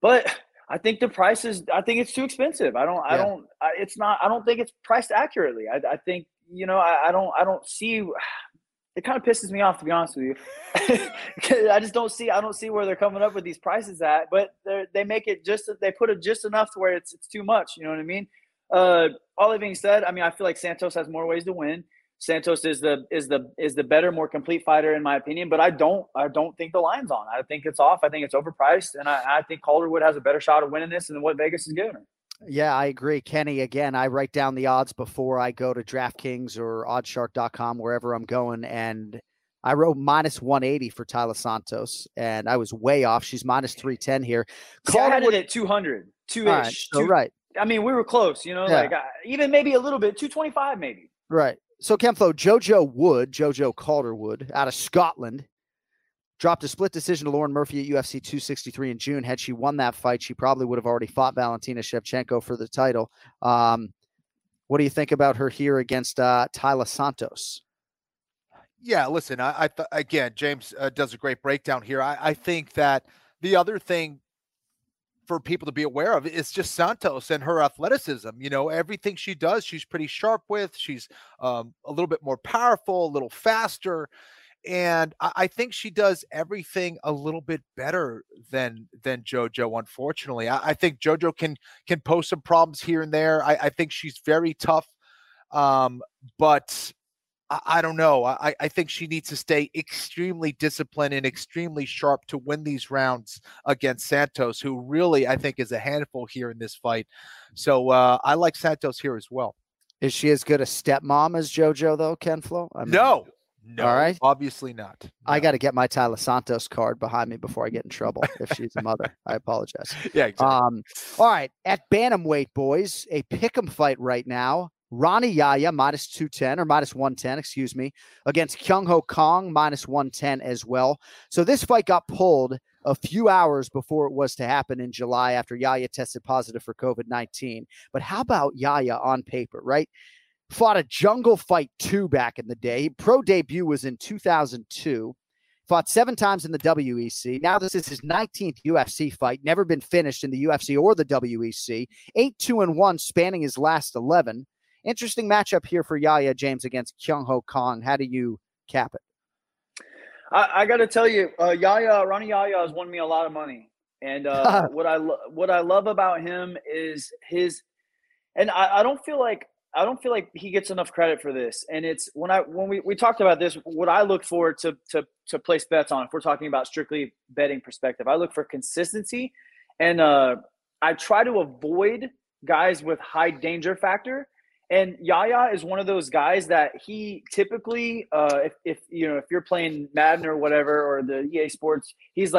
but I think the price is, I think it's too expensive. I don't think it's priced accurately. I think, you know, I don't see, it kind of pisses me off, to be honest with you. I don't see where they're coming up with these prices at, but they make it just, they put it just enough to where it's too much. You know what I mean? All that being said, I mean, I feel like Santos has more ways to win. Santos is the better, more complete fighter in my opinion, but I don't think the line's on. I think it's off. I think it's overpriced, and I think Calderwood has a better shot of winning this than what Vegas is giving her. Yeah, I agree, Kenny. Again, I write down the odds before I go to DraftKings or oddshark.com, wherever I'm going, and I wrote minus 180 for Tyler Santos, and I was way off. She's minus 310 here. See, I had it at 200, two-ish. All right. I mean, we were close, you know, yeah. Like even maybe a little bit, 225 maybe. Right. So, Kempflo, Jojo Calderwood out of Scotland, dropped a split decision to Lauren Murphy at UFC 263 in June. Had she won that fight, she probably would have already fought Valentina Shevchenko for the title. What do you think about her here against Tyler Santos? Yeah, listen, again, James does a great breakdown here. I think that the other thing for people to be aware of is just Santos and her athleticism. You know, everything she does, she's pretty sharp with. She's a little bit more powerful, a little faster. And I think she does everything a little bit better than JoJo, unfortunately. I think JoJo can pose some problems here and there. I think she's very tough, but I don't know. I think she needs to stay extremely disciplined and extremely sharp to win these rounds against Santos, who really, I think, is a handful here in this fight. So I like Santos here as well. Is she as good a stepmom as JoJo, though, Kenflo? I mean, No, all right. Obviously not. No. I got to get my Tyler Santos card behind me before I get in trouble if she's a mother. I apologize. Yeah, exactly. All right. At bantamweight, boys, a pick'em fight right now. Ronny Yahya minus 210 or minus 110, excuse me, against Kyung Ho Kong minus 110 as well. So this fight got pulled a few hours before it was to happen in July after Yahya tested positive for COVID-19. But how about Yahya on paper, right? Fought a Jungle Fight 2 back in the day. Pro debut was in 2002. Fought 7 times in the WEC. Now this is his 19th UFC fight. Never been finished in the UFC or the WEC. 8-2-1 spanning his last 11. Interesting matchup here for Yahya, James, against Kyung Ho Kong. How do you cap it? I got to tell you, Ronny Yahya has won me a lot of money. And what I love about him is his – and I don't feel like he gets enough credit for this. And it's when we talked about this, what I look for to place bets on, if we're talking about strictly betting perspective, I look for consistency, and I try to avoid guys with high danger factor. And Yahya is one of those guys that he typically, if you know, if you're playing Madden or whatever, or the EA Sports, he's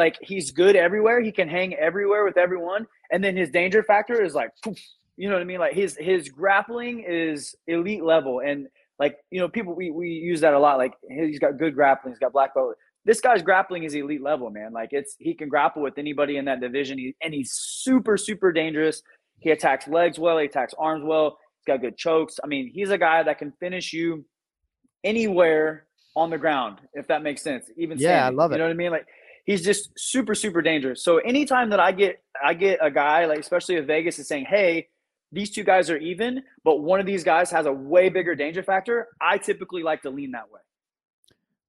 good everywhere. He can hang everywhere with everyone. And then his danger factor is like, poof, you know what I mean? Like his grappling is elite level. And like, you know, people, we use that a lot. Like he's got good grappling. He's got black belt. This guy's grappling is elite level, man. Like he can grapple with anybody in that division. And he's super, super dangerous. He attacks legs well. He attacks arms well. He's got good chokes. I mean, he's a guy that can finish you anywhere on the ground, if that makes sense. Even standing, yeah, I love it. You know what I mean? Like he's just super, super dangerous. So anytime that I get a guy, like especially if Vegas is saying, hey, these two guys are even, but one of these guys has a way bigger danger factor, I typically like to lean that way.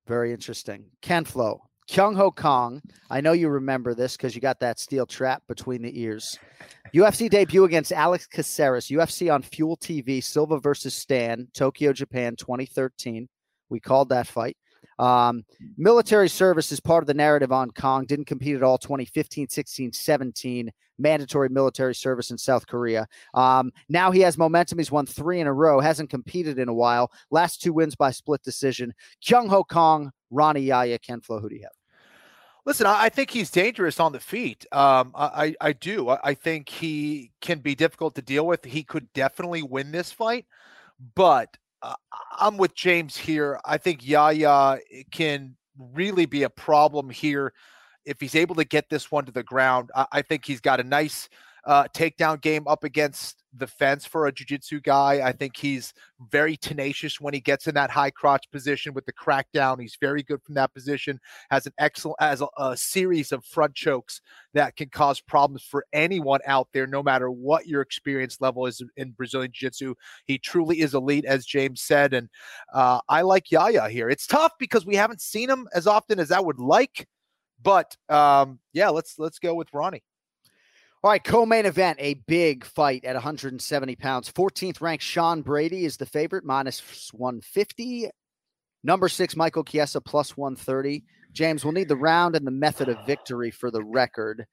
Very interesting. Kenflo, Kyung Ho Kong, I know you remember this because you got that steel trap between the ears. UFC debut against Alex Caceres, UFC on Fuel TV, Silva versus Stan, Tokyo, Japan, 2013. We called that fight. Military service is part of the narrative on Kong. Didn't compete at all 2015, 16, 17. Mandatory military service in South Korea. Now he has momentum. He's won 3 in a row. Hasn't competed in a while. Last 2 wins by split decision. Kyung Ho Kong, Ronny Yahya, Kenflo, who do you have? Listen, I think he's dangerous on the feet. I do. I think he can be difficult to deal with. He could definitely win this fight, but I'm with James here. I think Yahya can really be a problem here if he's able to get this one to the ground. I think he's got a nice takedown game up against the fence for a jiu-jitsu guy. I think he's very tenacious when he gets in that high crotch position with the crackdown. He's very good from that position, has an excellent, has a series of front chokes that can cause problems for anyone out there, no matter what your experience level is in Brazilian jiu-jitsu. He truly is elite, as James said. And I like Yahya here. It's tough because we haven't seen him as often as I would like, but yeah, let's go with Ronny. All right, co-main event, a big fight at 170 pounds. 14th ranked Sean Brady is the favorite, minus 150. Number 6, Michael Chiesa, plus 130. James, we'll need the round and the method of victory for the record.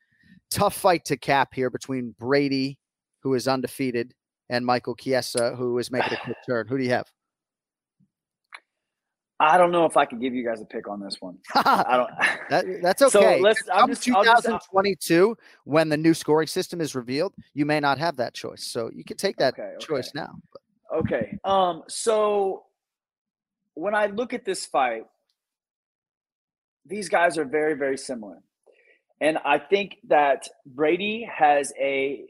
Tough fight to cap here between Brady, who is undefeated, and Michael Chiesa, who is making a quick turn. Who do you have? I don't know if I could give you guys a pick on this one. I don't. That's okay. So I'm just 2022, when the new scoring system is revealed, you may not have that choice. So you can take that choice now. But. Okay. So when I look at this fight, these guys are very, very similar. And I think that Brady has an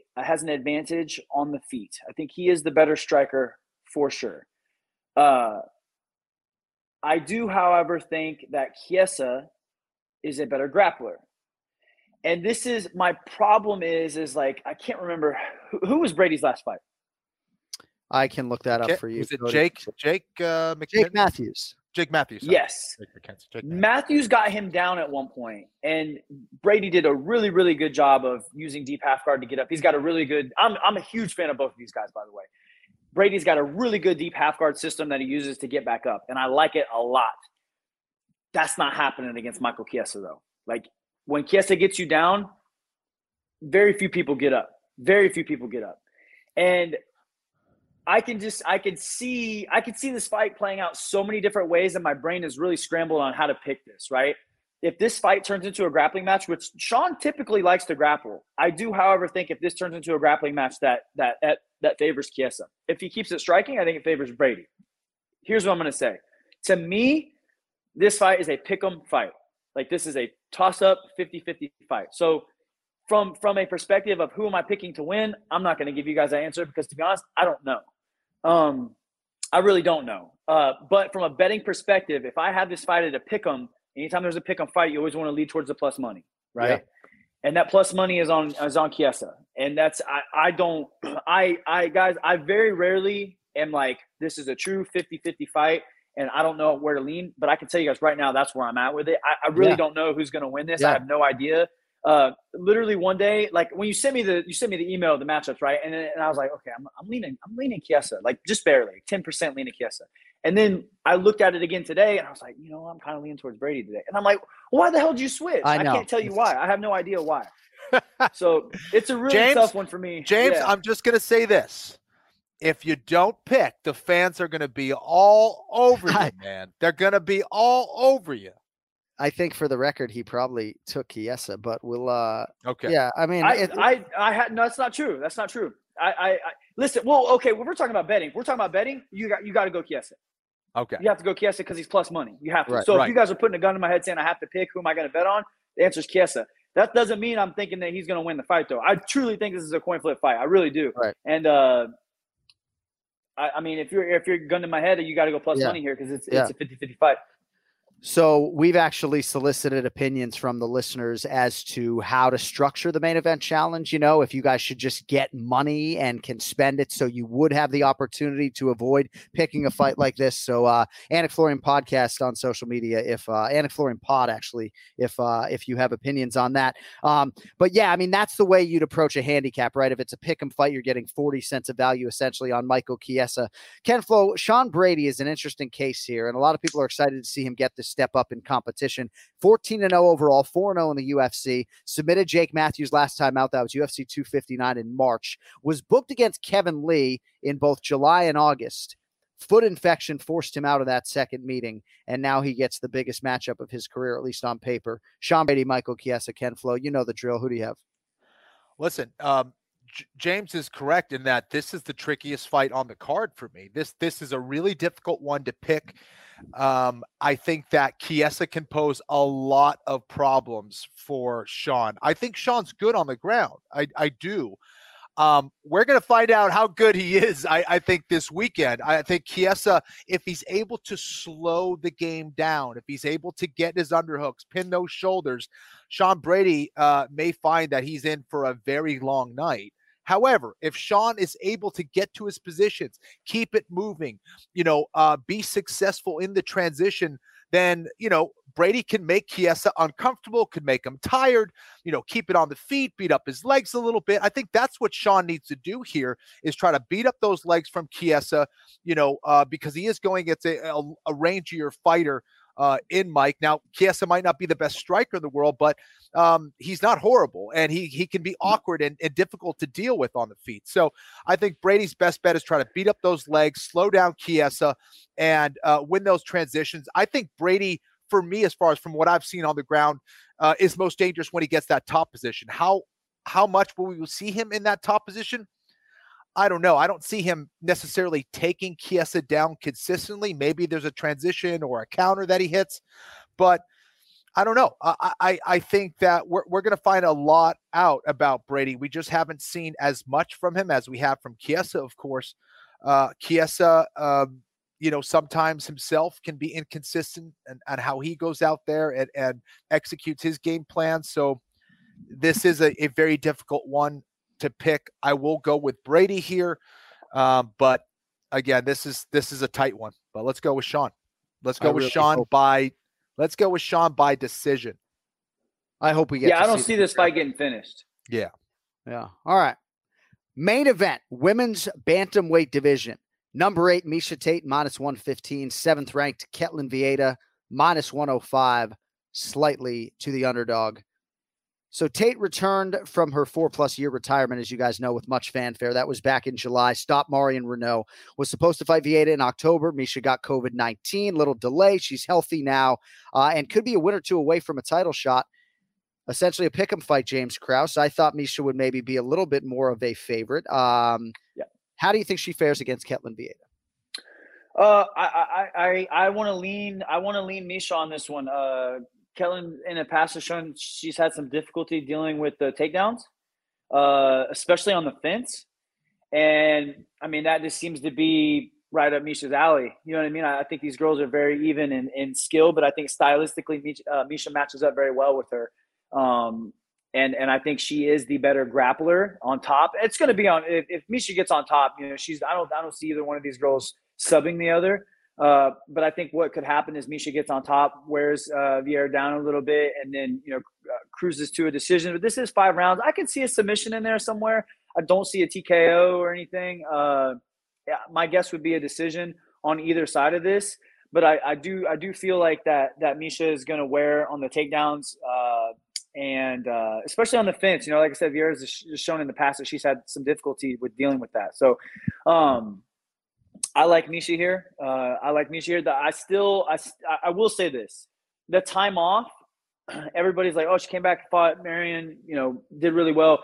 advantage on the feet. I think he is the better striker for sure. I do, however, think that Chiesa is a better grappler. And this is my problem is like, I can't remember who was Brady's last fight. I can look that up for you. Is it Jake Matthews? Jake Matthews. Yes. Jake Matthews got him down at one point, and Brady did a really, really good job of using deep half guard to get up. He's got a really good – I'm a huge fan of both of these guys, by the way. Brady's got a really good deep half guard system that he uses to get back up, and I like it a lot. That's not happening against Michael Chiesa, though. Like, when Chiesa gets you down, very few people get up. Very few people get up. And I could see this fight playing out so many different ways, and my brain is really scrambled on how to pick this, right? If this fight turns into a grappling match, which Sean typically likes to grapple, I do, however, think if this turns into a grappling match that favors Chiesa. If he keeps it striking, I think it favors Brady. Here's what I'm going to say. To me, this fight is a pick'em fight. Like, this is a toss-up 50-50 fight. So from a perspective of who am I picking to win, I'm not going to give you guys that answer because, to be honest, I don't know. I really don't know. But from a betting perspective, if I have this fight at a pick'em, anytime there's a pick'em fight, you always want to lead towards the plus money, right? Yeah. And that plus money is on Chiesa. And that's I very rarely am like, this is a true 50-50 fight, and I don't know where to lean. But I can tell you guys right now, that's where I'm at with it. I really don't know who's going to win this. Yeah. I have no idea. Literally one day, like when you sent me the email of the matchups, right? And I was like, okay, I'm leaning Chiesa, like just barely 10% leaning Chiesa. And then I looked at it again today, and I was like, you know, I'm kind of leaning towards Brady today. And I'm like, well, why the hell did you switch? I can't tell you why. I have no idea why. So it's a really tough one for me. James, yeah. I'm just going to say this. If you don't pick, the fans are going to be all over you, man. They're going to be all over you. I think for the record, he probably took Chiesa, but we'll okay. Yeah, I mean. No, that's not true. That's not true. Listen, well, okay, we're talking about betting. If we're talking about betting, you got to go Chiesa. Okay. You have to go Chiesa because he's plus money. You have to. Right, so if you guys are putting a gun in my head saying I have to pick who am I going to bet on, the answer is Chiesa. That doesn't mean I'm thinking that he's going to win the fight, though. I truly think this is a coin flip fight. I really do. Right. And I mean, if you're gun in my head, you got to go plus money here because it's a 50-50 fight. So we've actually solicited opinions from the listeners as to how to structure the main event challenge. You know, if you guys should just get money and can spend it so you would have the opportunity to avoid picking a fight like this. So Anik Florian podcast on social media, if Anik Florian pod, actually, if you have opinions on that. But yeah, I mean, that's the way you'd approach a handicap, right? If it's a pick 'em fight, you're getting 40 cents of value essentially on Michael Chiesa. Ken Flo, Sean Brady is an interesting case here. And a lot of people are excited to see him get this step up in competition. 14-0 overall, 4-0 in the UFC. Submitted Jake Matthews last time out. That was UFC 259 in March. Was booked against Kevin Lee in both July and August. Foot infection forced him out of that second meeting, and now he gets the biggest matchup of his career, at least on paper. Sean Brady, Michael Chiesa, Ken Flo, you know the drill. Who do you have? Listen, James is correct in that this is the trickiest fight on the card for me. This is a really difficult one to pick. I think that Chiesa can pose a lot of problems for Sean. I think Sean's good on the ground. I do. We're going to find out how good he is, I think, this weekend. I think Chiesa, if he's able to slow the game down, if he's able to get his underhooks, pin those shoulders, Sean Brady may find that he's in for a very long night. However, if Sean is able to get to his positions, keep it moving, be successful in the transition, then, Brady can make Chiesa uncomfortable, could make him tired, you know, keep it on the feet, beat up his legs a little bit. I think that's what Sean needs to do here, is try to beat up those legs from Chiesa, you know, because he is going against a rangier fighter in Mike. Now, Chiesa might not be the best striker in the world, but he's not horrible, and he can be awkward and difficult to deal with on the feet. So I think Brady's best bet is try to beat up those legs, slow down Chiesa, and win those transitions. I think Brady, for me, as far as from what I've seen on the ground, is most dangerous when he gets that top position. How much will we see him in that top position? I don't know. I don't see him necessarily taking Chiesa down consistently. Maybe there's a transition or a counter that he hits, but I don't know. I think that we're going to find a lot out about Brady. We just haven't seen as much from him as we have from Chiesa, of course. Chiesa, you know, sometimes himself can be inconsistent and how he goes out there and executes his game plan. So this is a very difficult one to pick. I will go with Brady here. But again, this is a tight one, but let's go with Sean. Let's go with Sean by decision. I hope we get, I don't see this fight getting finished. Yeah. Yeah. All right. Main event, women's bantamweight division. Number 8, Miesha Tate, -115, 7th ranked Ketlin Vieira, -105, slightly to the underdog. So Tate returned from her 4-plus year retirement, as you guys know, with much fanfare. That was back in July. Stopped Marion Renaud. Was supposed to fight Vieira in October. Miesha got COVID-19. Little delay. She's healthy now, and could be a win or two away from a title shot. Essentially a pick 'em fight, James Krause. I thought Miesha would maybe be a little bit more of a favorite. Yeah. How do you think she fares against Ketlin Vieira? I want to lean Miesha on this one. Ketlin in the past has shown she's had some difficulty dealing with the takedowns, especially on the fence. And, I mean, that just seems to be right up Misha's alley. You know what I mean? I think these girls are very even in skill, but I think stylistically Miesha matches up very well with her. And I think she is the better grappler on top. It's going to be on if Miesha gets on top, you know, I don't see either one of these girls subbing the other. But I think what could happen is Miesha gets on top, wears Vieira down a little bit, and then, you know, cruises to a decision. But this is 5 rounds. I could see a submission in there somewhere. I don't see a TKO or anything. Yeah, my guess would be a decision on either side of this. But I do feel like that Miesha is going to wear on the takedowns, and especially on the fence. You know, like I said, Vieira's shown in the past that she's had some difficulty with dealing with that. So, I like Miesha here. I will say this: the time off, everybody's like, "Oh, she came back, fought Marion, you know, did really well."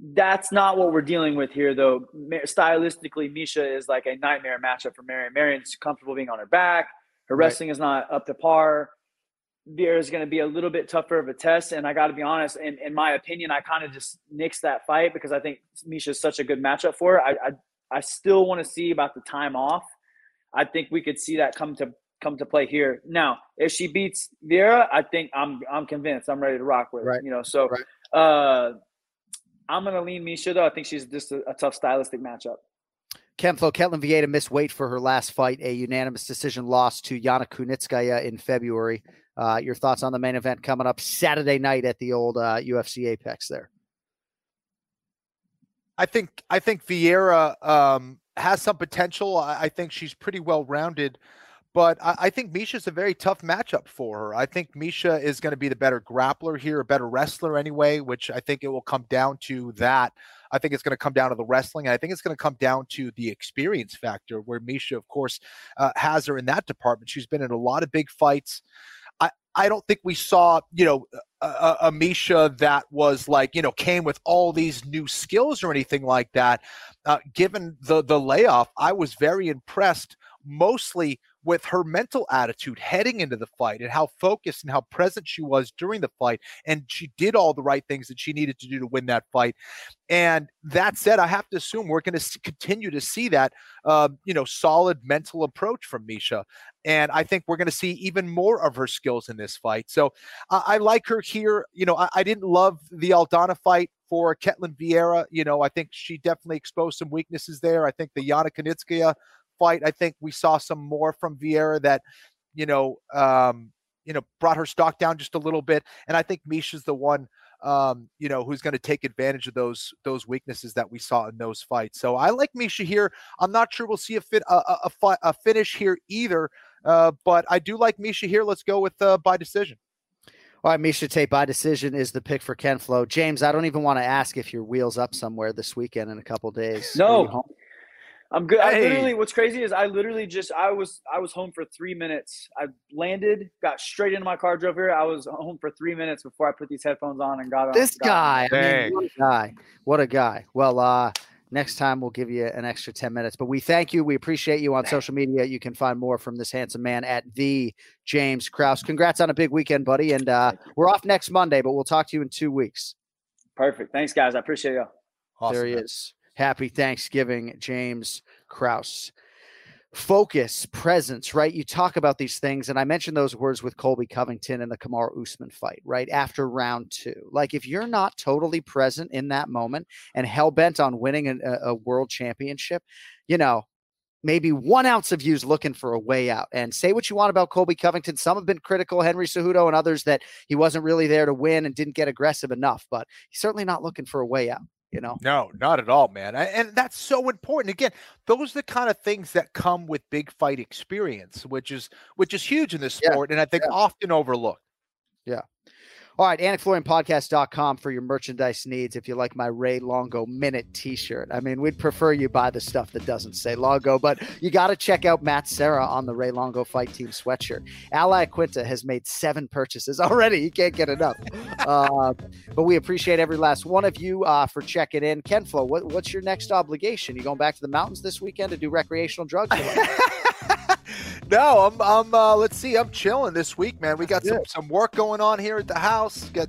That's not what we're dealing with here, though. Stylistically, Miesha is like a nightmare matchup for Marion. Marion's comfortable being on her back. Her wrestling is not up to par. Vieira's going to be a little bit tougher of a test, and I got to be honest. In my opinion, I kind of just nixed that fight because I think Miesha is such a good matchup for her. I still want to see about the time off. I think we could see that come to play here. Now, if she beats Vieira, I think I'm convinced. I'm ready to rock with her. You know, so I'm going to lean Miesha, though. I think she's just a tough stylistic matchup. Kenflo, Ketlin Vieira missed weight for her last fight, a unanimous decision loss to Yana Kunitskaya in February. Your thoughts on the main event coming up Saturday night at the old UFC Apex there? I think Vieira has some potential. I think she's pretty well-rounded, but I think Misha's a very tough matchup for her. I think Miesha is going to be the better grappler here, a better wrestler anyway, which I think it will come down to that. I think it's going to come down to the wrestling. I think it's going to come down to the experience factor, where Miesha, of course, has her in that department. She's been in a lot of big fights. I don't think we saw, you know, a Miesha that was like, you know, came with all these new skills or anything like that. Given the layoff, I was very impressed mostly with her mental attitude heading into the fight and how focused and how present she was during the fight. And she did all the right things that she needed to do to win that fight. And that said, I have to assume we're going to continue to see that, you know, solid mental approach from Miesha. And I think we're going to see even more of her skills in this fight. So I like her here. You know, I didn't love the Aldana fight for Ketlin Vieira. You know, I think she definitely exposed some weaknesses there. I think the Yana Kunitskaya fight, I think we saw some more from Vieira that, you know, you know, brought her stock down just a little bit. And I think Misha's the one, you know, who's going to take advantage of those weaknesses that we saw in those fights. So I like Misha here. I'm not sure we'll see a finish here either, but I do like Misha here. Let's go with by decision. All right, Misha Tate by decision is the pick for Ken Flo. James, I don't even want to ask if your wheel's up somewhere this weekend in a couple of days. No, I'm good. Hey. I literally, what's crazy is I was home for 3 minutes. I landed, got straight into my car, drove here. I was home for 3 minutes before I put these headphones on and got on. This guy, I mean, what a guy. Well, next time we'll give you an extra 10 minutes, but we thank you. We appreciate you on social media. You can find more from this handsome man at the James Krause. Congrats on a big weekend, buddy. And we're off next Monday, but we'll talk to you in 2 weeks. Perfect. Thanks, guys. I appreciate y'all. Awesome, there he is. Happy Thanksgiving, James Krause. Focus, presence, right? You talk about these things, and I mentioned those words with Colby Covington and the Kamaru Usman fight, right? After round two. Like, if you're not totally present in that moment and hell-bent on winning a world championship, you know, maybe 1 ounce of you's looking for a way out. And say what you want about Colby Covington. Some have been critical, Henry Cejudo and others, that he wasn't really there to win and didn't get aggressive enough, but he's certainly not looking for a way out. You know? No, not at all, man. And that's so important. Again, those are the kind of things that come with big fight experience, which is huge in this sport. Yeah. And I think often overlooked. Yeah. All right. AnikFlorianPodcast.com for your merchandise needs. If you like my Ray Longo Minute t-shirt, I mean, we'd prefer you buy the stuff that doesn't say Longo, but you got to check out Matt Serra on the Ray Longo Fight Team sweatshirt. Ally Quinta has made 7 purchases already. He can't get enough. But we appreciate every last one of you for checking in. Ken Flo, what's your next obligation? You going back to the mountains this weekend to do recreational drugs? No, I'm let's see. I'm chilling this week, man. We got some work going on here at the house. Got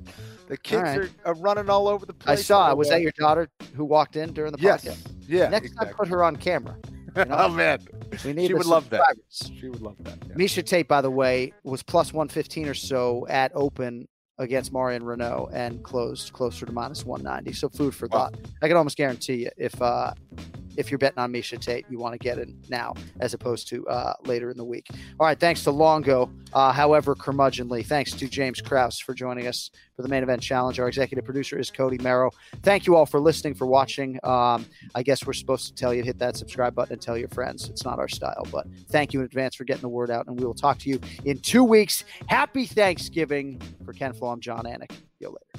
the kids are running all over the place. I saw. Was that your daughter who walked in during the podcast? Yeah. Next time, put her on camera. You know? Oh man, she would love that. She would love that. Yeah. Misha Tate, by the way, was plus 115 or so at open against Marion Renault and closed closer to minus 190. So food for thought. I can almost guarantee you if you're betting on Misha Tate, you want to get in now as opposed to later in the week. All right. Thanks to Longo, however curmudgeonly. Thanks to James Krause for joining us for the Main Event Challenge. Our executive producer is Cody Merrow. Thank you all for listening, for watching. I guess we're supposed to tell you to hit that subscribe button and tell your friends. It's not our style, but thank you in advance for getting the word out, and we will talk to you in 2 weeks. Happy Thanksgiving. For Ken Flo, I'm John Anik. See you later.